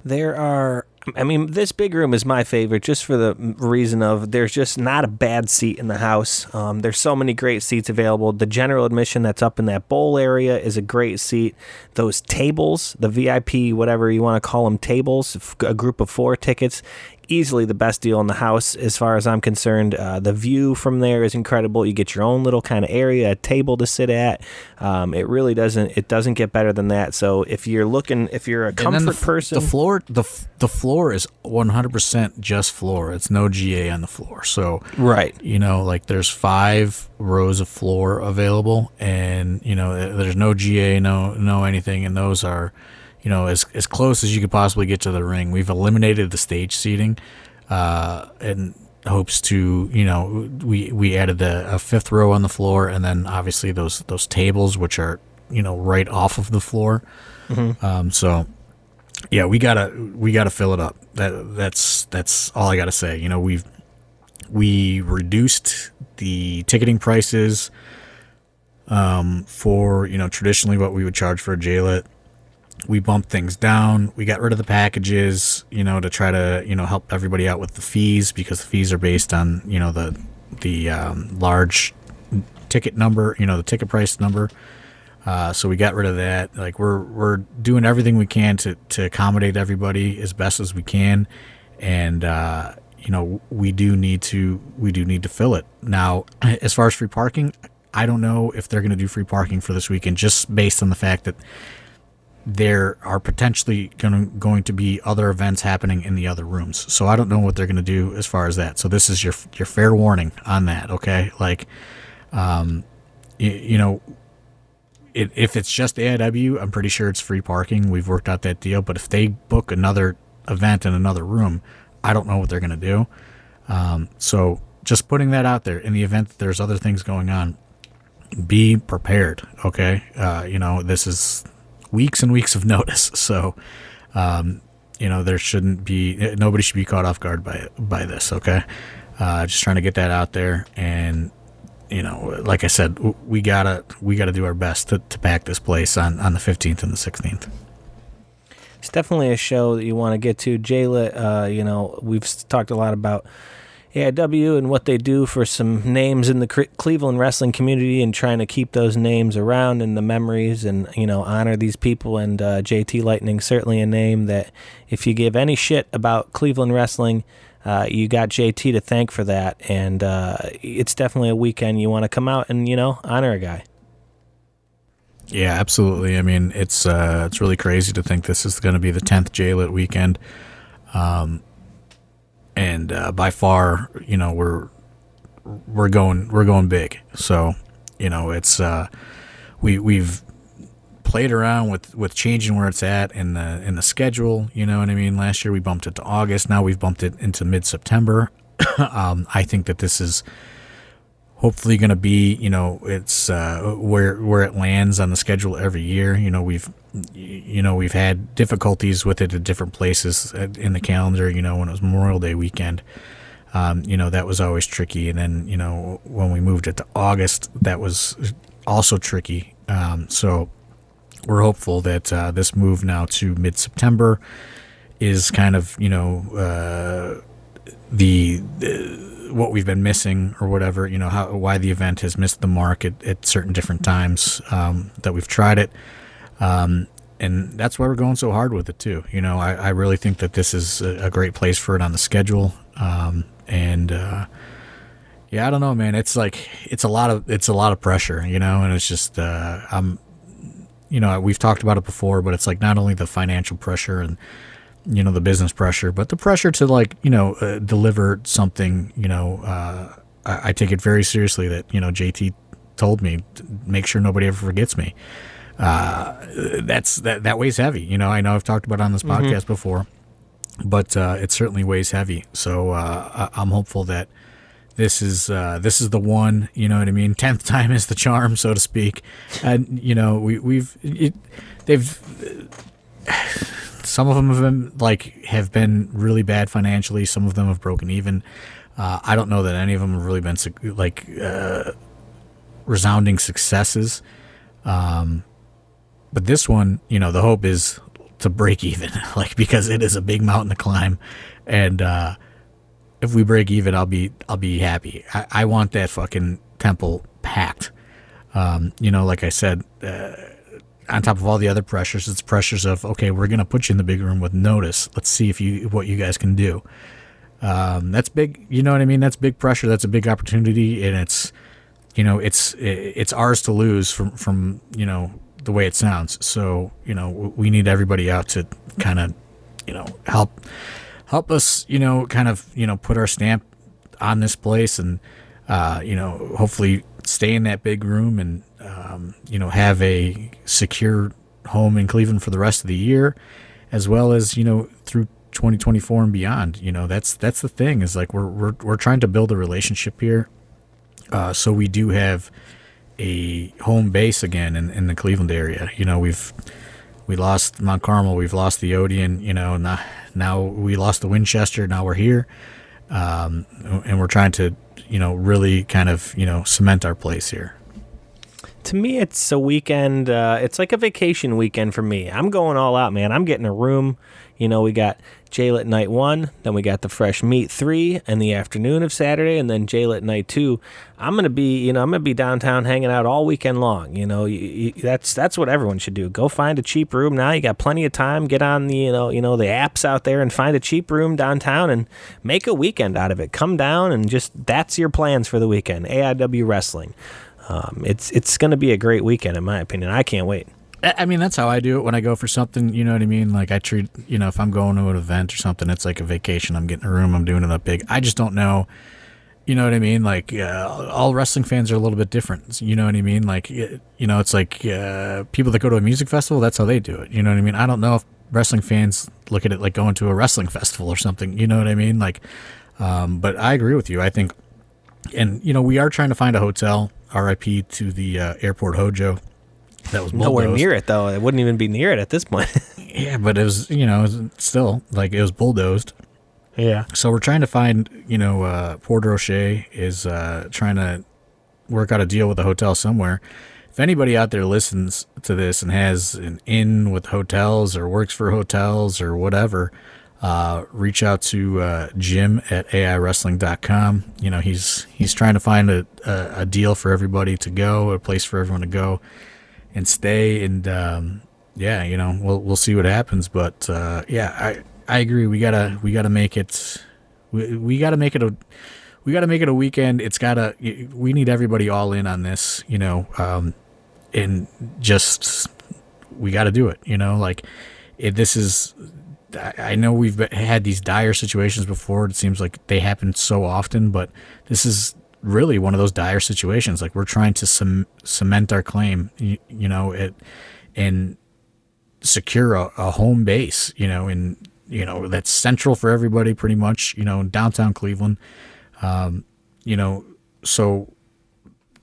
There are. I mean, this big room is my favorite just for the reason of there's just not a bad seat in the house. There's so many great seats available. The general admission that's up in that bowl area is a great seat. Those tables, the VIP, whatever you want to call them, tables, a group of four tickets, easily the best deal in the house as far as I'm concerned. The view from there is incredible. You get your own little kind of area, a table to sit at. It really doesn't get better than that. So if you're a comfort person, the floor is 100% just floor. It's no GA on the floor. So right, you know, like there's 5 rows of floor available, and you know there's no GA, no anything, and those are, you know, as close as you could possibly get to the ring. We've eliminated the stage seating in hopes to, you know, we added a 5th row on the floor, and then obviously those tables, which are, you know, right off of the floor. Mm-hmm. So yeah, we gotta fill it up. That's all I gotta say. You know, we reduced the ticketing prices for, you know, traditionally what we would charge for a JLIT. We bumped things down. We got rid of the packages, you know, to try to, you know, help everybody out with the fees, because the fees are based on, you know, the large ticket number, you know, the ticket price number. So we got rid of that. Like we're doing everything we can to accommodate everybody as best as we can. And, you know, we do need to fill it. Now, as far as free parking, I don't know if they're going to do free parking for this weekend, just based on the fact that there are potentially going to be other events happening in the other rooms. So I don't know what they're going to do as far as that. So this is your fair warning on that, okay? Like, you know, if it's just AIW, I'm pretty sure it's free parking. We've worked out that deal. But if they book another event in another room, I don't know what they're going to do. So just putting that out there in the event that there's other things going on, be prepared. Okay. You know, this is weeks and weeks of notice. So, you know, there shouldn't be, nobody should be caught off guard by this. Okay. Just trying to get that out there. And, you know, like I said, we gotta do our best to pack this place on the 15th and the 16th. It's definitely a show that you want to get to. JLIT, you know, we've talked a lot about AIW and what they do for some names in the Cleveland wrestling community and trying to keep those names around and the memories and, you know, honor these people. And JT Lightning, certainly a name that if you give any shit about Cleveland wrestling, you got JT to thank for that. And it's definitely a weekend you want to come out and, you know, honor a guy. Yeah, absolutely. I mean, it's really crazy to think this is going to be the 10th JLIT weekend. And by far, you know, we're going big. So, you know, it's we've played around with changing where it's at in the schedule, you know what I mean? Last year we bumped it to August, now we've bumped it into mid-September. I think that this is hopefully going to be, you know, it's where it lands on the schedule every year. You know, we've had difficulties with it at different places in the calendar. You know, when it was Memorial Day weekend, you know, that was always tricky. And then, you know, when we moved it to August, that was also tricky. So we're hopeful that this move now to mid-September is kind of, you know, what we've been missing or whatever, you know, why the event has missed the mark at certain different times that we've tried it. And that's why we're going so hard with it too. You know, I really think that this is a great place for it on the schedule. Yeah, I don't know, man, it's a lot of pressure, you know, and it's just, you know, we've talked about it before, but it's like not only the financial pressure and, you know, the business pressure, but the pressure to, like, you know, deliver something, you know, I take it very seriously that, you know, JT told me to make sure nobody ever forgets me. That weighs heavy. You know, I know I've talked about it on this podcast before, but, it certainly weighs heavy. So, I'm hopeful that this is the one, you know what I mean? 10th time is the charm, so to speak. And, you know, some of them have been really bad financially. Some of them have broken even. I don't know that any of them have really been resounding successes. But this one, you know, the hope is to break even, like, because it is a big mountain to climb. And if we break even, I'll be happy. I want that fucking temple packed. You know, like I said, on top of all the other pressures, it's pressures of, okay, we're going to put you in the big room with notice. Let's see what you guys can do. That's big. You know what I mean? That's big pressure. That's a big opportunity. And it's, you know, it's ours to lose from, you know, the way it sounds. So, you know, we need everybody out to kind of, you know, help us, you know, kind of, you know, put our stamp on this place and, you know, hopefully stay in that big room and, you know, have a secure home in Cleveland for the rest of the year, as well as, you know, through 2024 and beyond. You know, that's the thing, is like we're trying to build a relationship here, so we do have a home base again in the Cleveland area. You know, we lost Mount Carmel, we've lost the Odeon, you know, now we lost the Winchester, now we're here, and we're trying to, you know, really kind of, you know, cement our place here. To me, it's a weekend. It's like a vacation weekend for me. I'm going all out, man. I'm getting a room. You know, we got JLIT night 1, then we got the Fresh Meat 3 in the afternoon of Saturday, and then JLIT night 2. I'm gonna be downtown hanging out all weekend long. You know, that's what everyone should do. Go find a cheap room now. You got plenty of time. Get on the the apps out there and find a cheap room downtown and make a weekend out of it. Come down and just, that's your plans for the weekend. AIW wrestling. It's going to be a great weekend, in my opinion. I can't wait. I mean, that's how I do it when I go for something, you know what I mean? Like, I treat, you know, if I'm going to an event or something, it's like a vacation. I'm getting a room. I'm doing it up big. I just don't know, you know what I mean? Like, all wrestling fans are a little bit different, you know what I mean? Like, you know, it's like people that go to a music festival, that's how they do it, you know what I mean? I don't know if wrestling fans look at it like going to a wrestling festival or something, you know what I mean? Like, But I agree with you. I think, and you know, we are trying to find a hotel. R.I.P. to the airport Hojo. That was bulldozed. Nowhere near it, though. It wouldn't even be near it at this point. Yeah, but it was, you know, still like it was bulldozed. Yeah. So we're trying to find, you know, Port Rocher is trying to work out a deal with a hotel somewhere. If anybody out there listens to this and has an inn with hotels or works for hotels or whatever, reach out to Jim at AIWrestling.com. You know, he's trying to find a deal for everybody to go, a place for everyone to go and stay. And yeah, you know, we'll see what happens. But yeah, I agree. We gotta make it. We gotta make it a weekend. We need everybody all in on this. You know, and just we gotta do it. You know, like this is. I know we've had these dire situations before. It seems like they happen so often, but this is really one of those dire situations. Like we're trying to cement our claim, you know, and secure a home base, you know, and, you know, that's central for everybody pretty much, you know, in downtown Cleveland. You know, so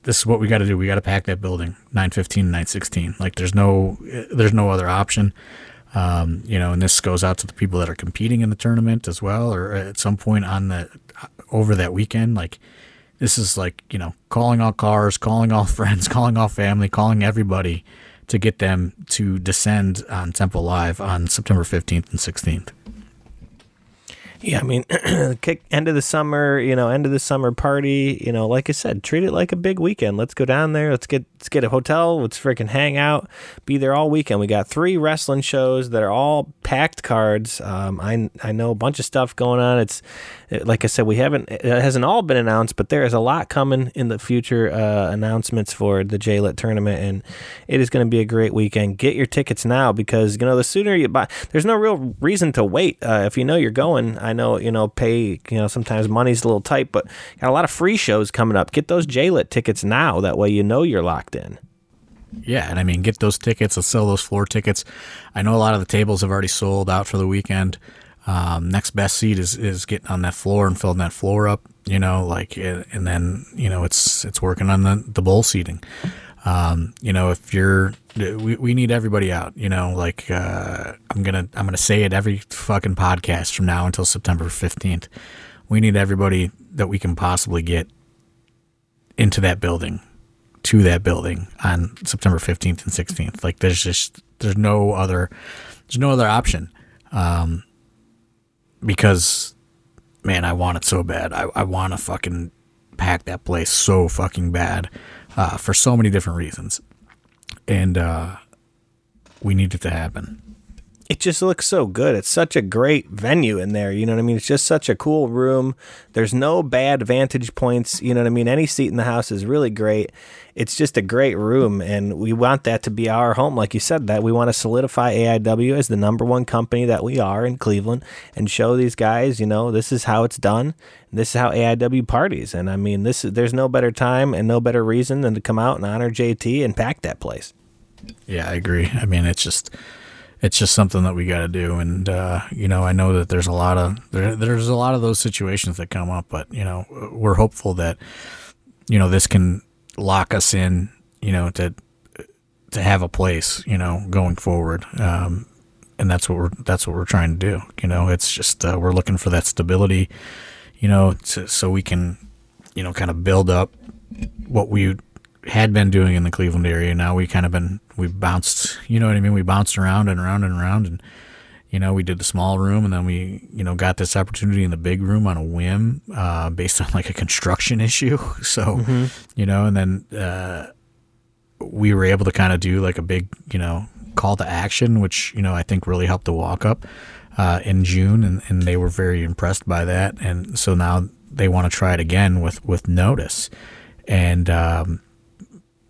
this is what we got to do. We got to pack that building 915, 916. Like there's no other option. You know, and this goes out to the people that are competing in the tournament as well, or at some point over that weekend. Like this is like, you know, calling all cars, calling all friends, calling all family, calling everybody to get them to descend on Temple Live on September 15th and 16th. Yeah, I mean, end of the summer party, you know, like I said, treat it like a big weekend. Let's go down there. Let's get a hotel. Let's freaking hang out. Be there all weekend. We got 3 wrestling shows that are all packed cards. I know a bunch of stuff going on. Like I said, it hasn't all been announced, but there is a lot coming in the future announcements for the JLIT tournament, and it is going to be a great weekend. Get your tickets now because, you know, the sooner you buy, there's no real reason to wait. If you know you're going, I know, you know, pay, you know, sometimes money's a little tight, but got a lot of free shows coming up. Get those JLIT tickets now. That way you know you're locked in. Yeah, and I mean, get those tickets. Let's sell those floor tickets. I know a lot of the tables have already sold out for the weekend. Next best seat is getting on that floor and filling that floor up, you know, like, and then, you know, it's working on the bowl seating. You know, if we need everybody out, you know, like, I'm going to say it every fucking podcast from now until September 15th. We need everybody that we can possibly get into that building, to that building on September 15th and 16th. Like there's no other option. Because, man, I want it so bad. I want to fucking pack that place so fucking bad for so many different reasons. And we need it to happen. It just looks so good. It's such a great venue in there. You know what I mean? It's just such a cool room. There's no bad vantage points. You know what I mean? Any seat in the house is really great. It's just a great room, and we want that to be our home. Like you said, that we want to solidify AIW as the #1 company that we are in Cleveland and show these guys, you know, this is how it's done. This is how AIW parties. And I mean, there's no better time and no better reason than to come out and honor JT and pack that place. Yeah, I agree. I mean, it's just something that we got to do. And, you know, I know that there's a lot of those situations that come up, but, you know, we're hopeful that, you know, this can lock us in, you know, to have a place, you know, going forward. And that's what we're trying to do. You know, it's just, we're looking for that stability, you know, so we can, you know, kind of build up what we had been doing in the Cleveland area. Now we've bounced, you know what I mean? We bounced around and around and around, and, you know, we did the small room, and then we, you know, got this opportunity in the big room on a whim, based on like a construction issue. So, you know, and then, we were able to kind of do like a big, you know, call to action, which, you know, I think really helped the walk up, in June, and they were very impressed by that. And so now they want to try it again with Notice. And,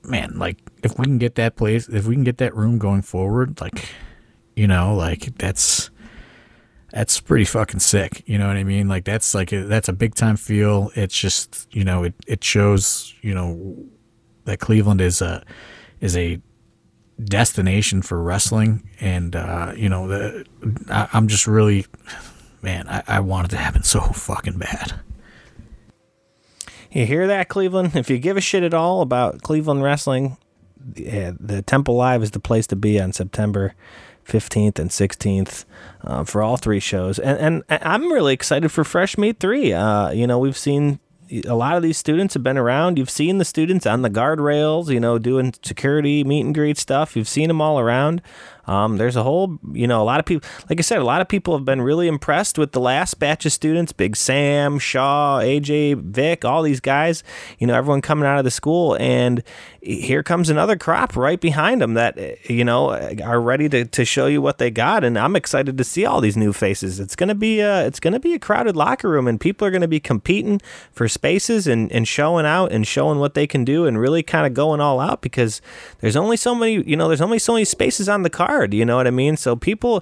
man, like if we can get that place, if we can get that room going forward, like, you know, like that's pretty fucking sick. You know what I mean? Like that's a big time feel. It's just, you know, it shows, you know, that Cleveland is a destination for wrestling. And, you know, I'm just really, man, I want it to happen so fucking bad. You hear that, Cleveland? If you give a shit at all about Cleveland wrestling, the Temple Live is the place to be on September 15th and 16th for all three shows. And I'm really excited for Fresh Meat 3. You know, we've seen a lot of these students have been around. You've seen the students on the guardrails, you know, doing security, meet and greet stuff. You've seen them all around. There's a whole, you know, a lot of people, like I said, a lot of people have been really impressed with the last batch of students, Big Sam, Shaw, AJ, Vic, all these guys, you know, everyone coming out of the school. And here comes another crop right behind them that, you know, are ready to show you what they got. And I'm excited to see all these new faces. It's going to be a crowded locker room, and people are going to be competing for spaces and showing out and showing what they can do and really kind of going all out, because there's only so many, you know, there's only so many spaces on the card. You know what I mean? So people,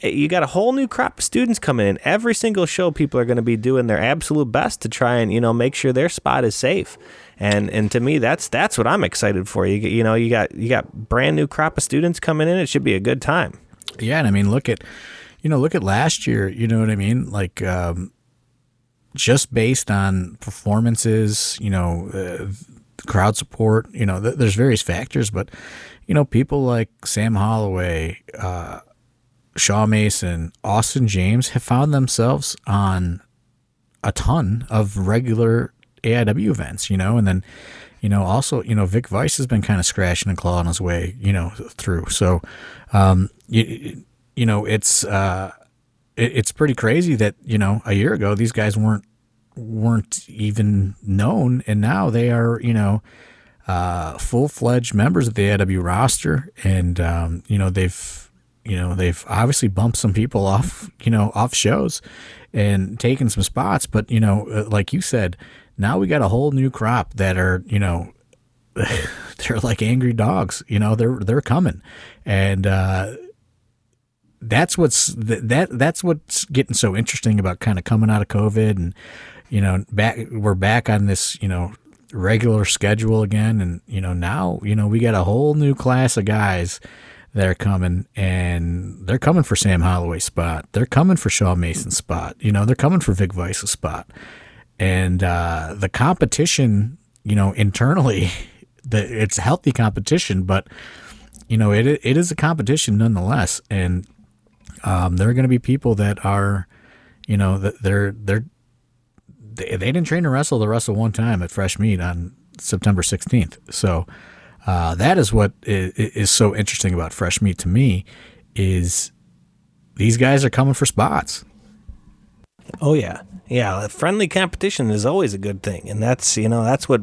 you got a whole new crop of students coming in. Every single show, people are going to be doing their absolute best to try and, you know, make sure their spot is safe. And to me, that's what I'm excited for. You know, you got brand new crop of students coming in. It should be a good time. Yeah, and I mean, look at last year. You know what I mean? Like, just based on performances, you know, crowd support. You know, there's various factors, but. You know, people like Sam Holloway, Shaw Mason, Austin James have found themselves on a ton of regular AIW events, you know, and then, you know, also, you know, Vic Vice has been kind of scratching and clawing his way, you know, through. So, you know, it's pretty crazy that, you know, a year ago, these guys weren't even known, and now they are, you know, full-fledged members of the AIW roster, and you know, they've obviously bumped some people off, you know, off shows and taken some spots, but you know, like you said, now we got a whole new crop that are, you know, they're like angry dogs, you know, they're coming, and that's what's getting so interesting about kind of coming out of COVID, and you know, we're back on this, you know, regular schedule again, and you know, now, you know, we got a whole new class of guys that are coming, and they're coming for Sam Holloway's spot, they're coming for Shaw Mason's spot, you know, they're coming for Vic Vice's spot, and the competition, you know, internally, it's healthy competition, but you know, it is a competition nonetheless, and there are going to be people that are, you know, that they didn't train to wrestle. They wrestled one time at Fresh Meat on September 16th. So that is what is so interesting about Fresh Meat to me, is these guys are coming for spots. Oh, yeah. Yeah, friendly competition is always a good thing, and that's what,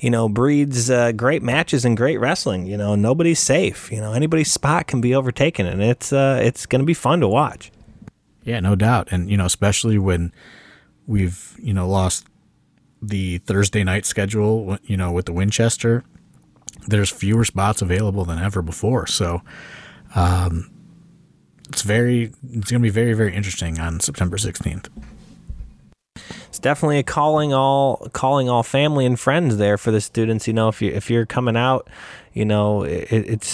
you know, breeds great matches and great wrestling. You know, nobody's safe. You know, anybody's spot can be overtaken, and it's going to be fun to watch. Yeah, no doubt. And, you know, especially when we've, you know, lost the Thursday night schedule, you know, with the Winchester, there's fewer spots available than ever before. So it's going to be very, very interesting on September 16th. It's definitely a calling all family and friends there for the students. You know, if you're coming out, you know, your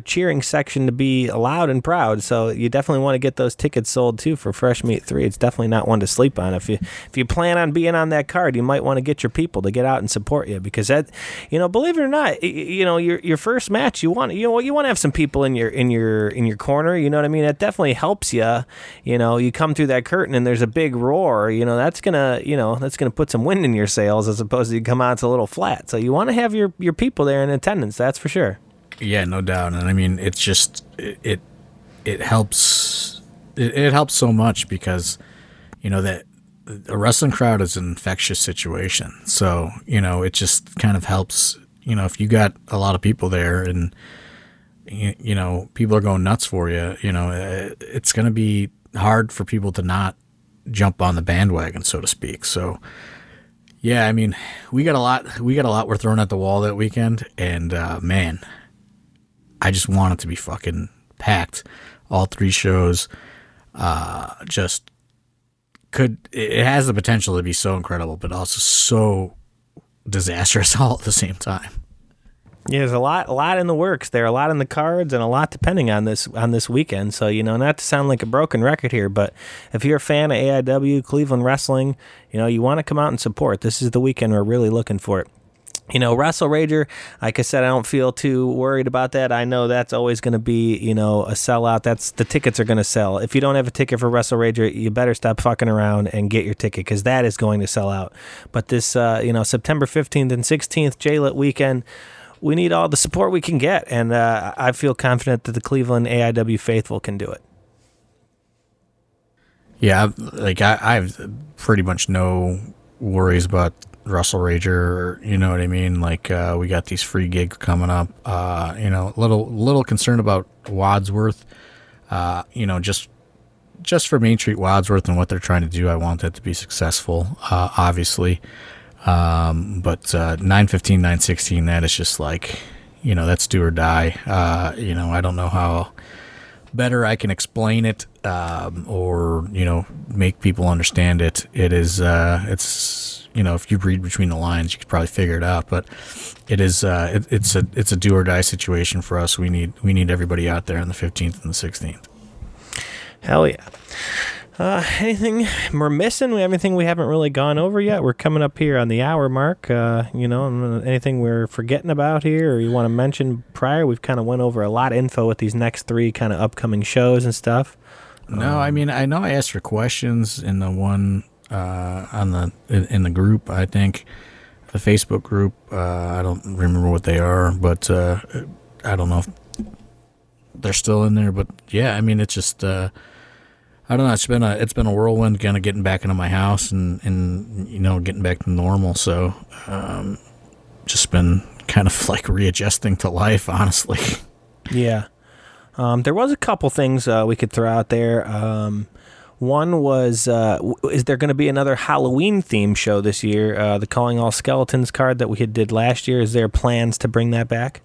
cheering section to be loud and proud. So you definitely want to get those tickets sold too for Fresh Meat 3. It's definitely not one to sleep on. If you plan on being on that card, you might want to get your people to get out and support you, because that, you know, believe it or not, you know, your first match, you want to have some people in your corner. You know what I mean? That definitely helps you. You know, you come through that curtain and there's a big roar. You know, that's gonna put some wind in your sails, as opposed to you come out, it's a little flat. So you want to have your people there in attendance, that's for sure. Yeah, no doubt. And I mean, it's just it helps so much, because you know that a wrestling crowd is an infectious situation, so you know, it just kind of helps, you know, if you got a lot of people there and you know, people are going nuts for you, you know, it's going to be hard for people to not jump on the bandwagon, so to speak. So yeah, I mean, we got a lot we're throwing at the wall that weekend, and man, I just want it to be fucking packed. All three shows it has the potential to be so incredible, but also so disastrous all at the same time. Yeah, there's a lot in the works there, a lot in the cards, and a lot depending on this weekend. So, you know, not to sound like a broken record here, but if you're a fan of AIW, Cleveland Wrestling, you know, you want to come out and support. This is the weekend we're really looking for it. You know, WrestleRager, like I said, I don't feel too worried about that. I know that's always going to be, you know, a sellout. The tickets are going to sell. If you don't have a ticket for WrestleRager, you better stop fucking around and get your ticket, because that is going to sell out. But this, you know, September 15th and 16th, JLIT weekend, we need all the support we can get. And I feel confident that the Cleveland AIW faithful can do it. Yeah, like I have pretty much no worries about WrestleRager, you know what I mean? Like, we got these free gigs coming up. You know, little concerned about Wadsworth. You know, just for Main Street Wadsworth and what they're trying to do, I want that to be successful, obviously. But 9:15, 9:16, that is just like, you know, that's do or die. You know, I don't know how better I can explain it, or, you know, make people understand it. It is, it's, you know, if you read between the lines, you could probably figure it out. But it is, it's a do or die situation for us. We need everybody out there on the 15th and the 16th. Hell yeah! Anything we're missing? Anything we haven't really gone over yet? We're coming up here on the hour mark. You know, anything we're forgetting about here, or you want to mention prior? We've kind of went over a lot of info with these next three kind of upcoming shows and stuff. No, I mean, I know I asked for questions in the one. In the group, I think the Facebook group, I don't remember what they are, but I don't know if they're still in there, but yeah, I mean, it's just I don't know, it's been a whirlwind kind of getting back into my house and you know, getting back to normal, so just been kind of like readjusting to life, honestly. Yeah. There was a couple things we could throw out there. One was, is there going to be another Halloween-themed show this year? The Calling All Skeletons card that we did last year, is there plans to bring that back?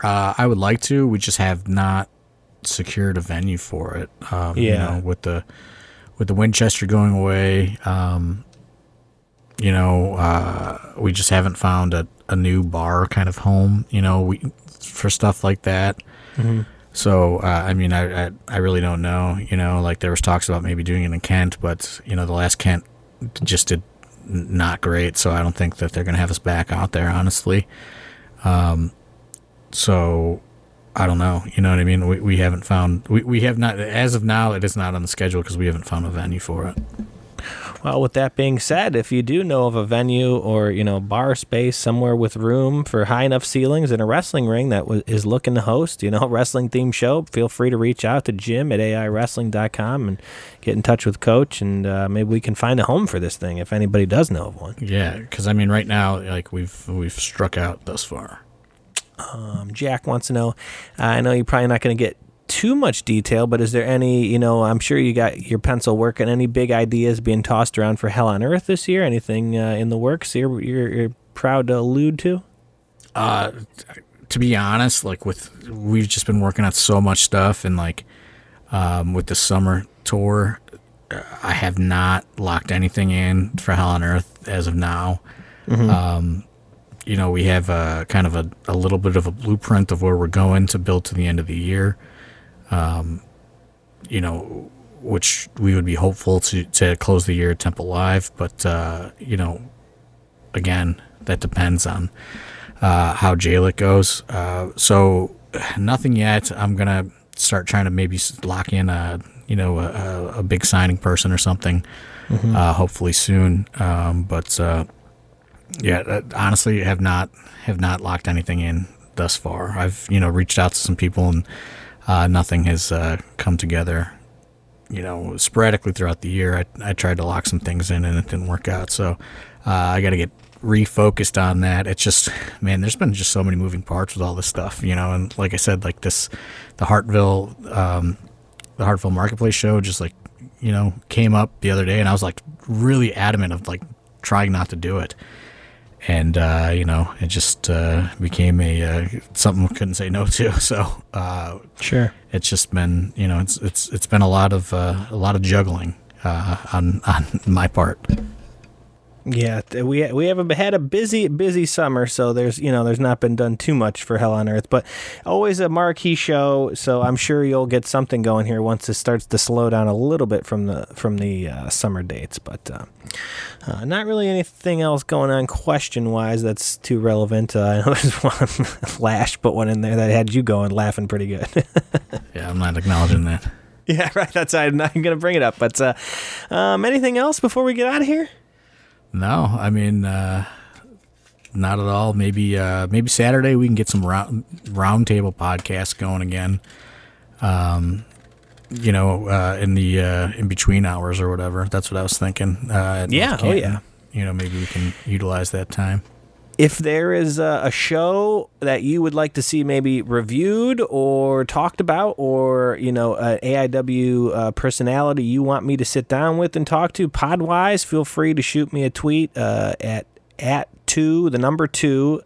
I would like to. We just have not secured a venue for it. Yeah. You know, with the Winchester going away, you know, we just haven't found a new bar kind of home, you know, for stuff like that. Mm-hmm. So, I mean, I really don't know, you know, like there was talks about maybe doing it in Kent, but, you know, the last Kent just did not great. So I don't think that they're going to have us back out there, honestly. So I don't know, you know what I mean? We haven't found, we have not, as of now, it is not on the schedule because we haven't found a venue for it. Well, with that being said, if you do know of a venue or, you know, bar space somewhere with room for high enough ceilings and a wrestling ring that is looking to host, you know, wrestling-themed show, feel free to reach out to Jim at AIWrestling.com and get in touch with Coach, and maybe we can find a home for this thing if anybody does know of one. Yeah, because, I mean, right now, like, we've struck out thus far. Jack wants to know, I know you're probably not going to get too much detail, but is there any, you know, I'm sure you got your pencil working, any big ideas being tossed around for Hell on Earth this year? Anything in the works here you're proud to allude to? To be honest, like we've just been working on so much stuff, and like with the summer tour, I have not locked anything in for Hell on Earth as of now. Mm-hmm. You know, we have kind of a little bit of a blueprint of where we're going to build to the end of the year. You know, which we would be hopeful to close the year at Temple Live, but, you know, again, that depends on, how JLIT goes. So nothing yet. I'm going to start trying to maybe lock in you know, a big signing person or something, mm-hmm. Hopefully soon. But, yeah, honestly, have not locked anything in thus far. I've, you know, reached out to some people and, nothing has come together, you know, sporadically throughout the year. I tried to lock some things in and it didn't work out. So I got to get refocused on that. It's just, man, there's been just so many moving parts with all this stuff, you know. And like I said, like the Hartville Marketplace show just like, you know, came up the other day, and I was like really adamant of like trying not to do it. And, you know, it just became something we couldn't say no to. So sure, it's just been, you know, it's been a lot of juggling on my part. Yeah, we haven't had a busy summer, so there's not been done too much for Hell on Earth, but always a marquee show. So I'm sure you'll get something going here once it starts to slow down a little bit from the summer dates. But not really anything else going on question wise that's too relevant. I know there's one Lash put one in there that had you going laughing pretty good. Yeah, I'm not acknowledging that. Yeah, right. I'm not going to bring it up. But anything else before we get out of here? No, I mean, not at all. Maybe Saturday we can get some roundtable podcasts going again. In the in between hours or whatever. That's what I was thinking. North Canton. Oh yeah. Maybe we can utilize that time. If there is a show that you would like to see maybe reviewed or talked about, or, an AIW personality you want me to sit down with and talk to, pod-wise, feel free to shoot me a tweet at 2 LEGZAIW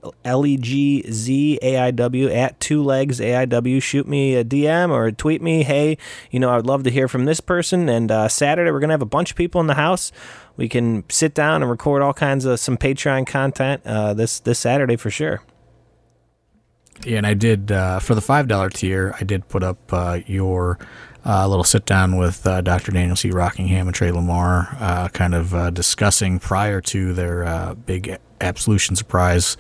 @2LegsAIW. Shoot me a DM or tweet me, hey, I would love to hear from this person. And Saturday, we're going to have a bunch of people in the house. We can sit down and record all kinds of some Patreon content this Saturday for sure. Yeah, and I did, for the $5 tier, I did put up your little sit-down with Dr. Daniel C. Rockingham and Trey Lamar, kind of discussing prior to their big Absolution surprise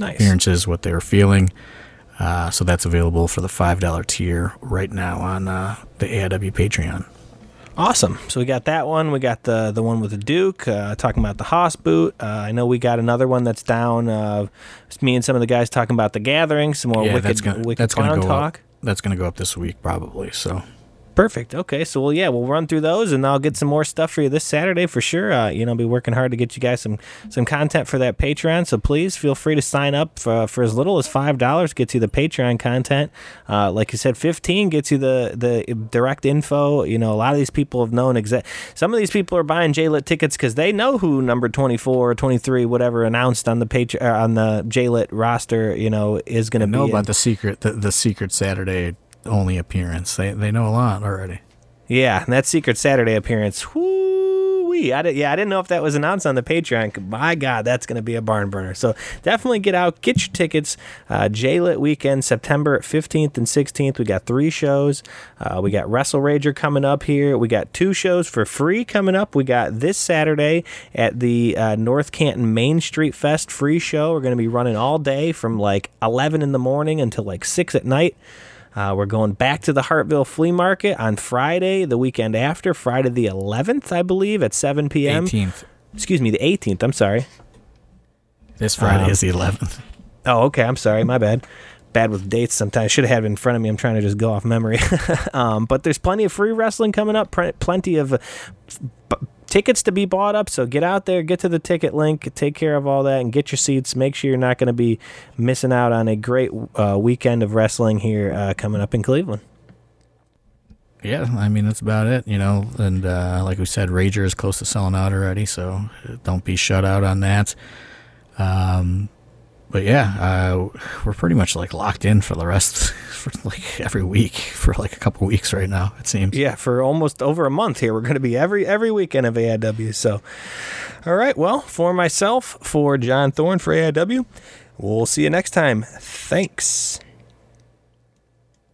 appearances, what they were feeling. So that's available for the $5 tier right now on the AIW Patreon. Awesome. So we got that one. We got the one with the Duke, talking about the Hoss boot. I know we got another one that's down. It's me and some of the guys talking about the Gathering, some more Wicked Clown talk. That's going to go up this week probably. So perfect. Okay. So, we'll run through those, and I'll get some more stuff for you this Saturday for sure. I'll be working hard to get you guys some content for that Patreon. So please feel free to sign up for as little as $5 gets you the Patreon content. Like you said, $15 gets you the direct info. A lot of these people have known some of these people are buying JLIT tickets because they know who number 24 or 23, whatever, announced on the on the JLIT roster, is going to be. Know about the secret Saturday only appearance. They know a lot already. Yeah, and that secret Saturday appearance. Woo-wee. I didn't know if that was announced on the Patreon. My God, that's going to be a barn burner. So definitely get out, get your tickets. JLIT weekend, September 15th and 16th. We got 3 shows. We got WrestleRager coming up here. We got 2 shows for free coming up. We got this Saturday at the North Canton Main Street Fest free show. We're going to be running all day from 11 in the morning until 6 at night. We're going back to the Hartville Flea Market on Friday, the weekend after, Friday the 11th, I believe, at 7 p.m. 18th. Excuse me, the 18th. I'm sorry. This Friday is the 11th. Oh, okay. I'm sorry. My bad. Bad with dates sometimes. Should have had it in front of me. I'm trying to just go off memory. But there's plenty of free wrestling coming up, plenty of tickets to be bought up, so get out there, get to the ticket link, take care of all that, and get your seats. Make sure you're not going to be missing out on a great weekend of wrestling here coming up in Cleveland. Yeah, I mean, that's about it, and like we said, Rager is close to selling out already, so don't be shut out on that. But yeah, we're pretty much locked in for the rest, for every week, for a couple weeks right now, it seems. Yeah, for almost over a month here, we're going to be every weekend of AIW. So, all right, well, for myself, for John Thorne, for AIW, we'll see you next time. Thanks.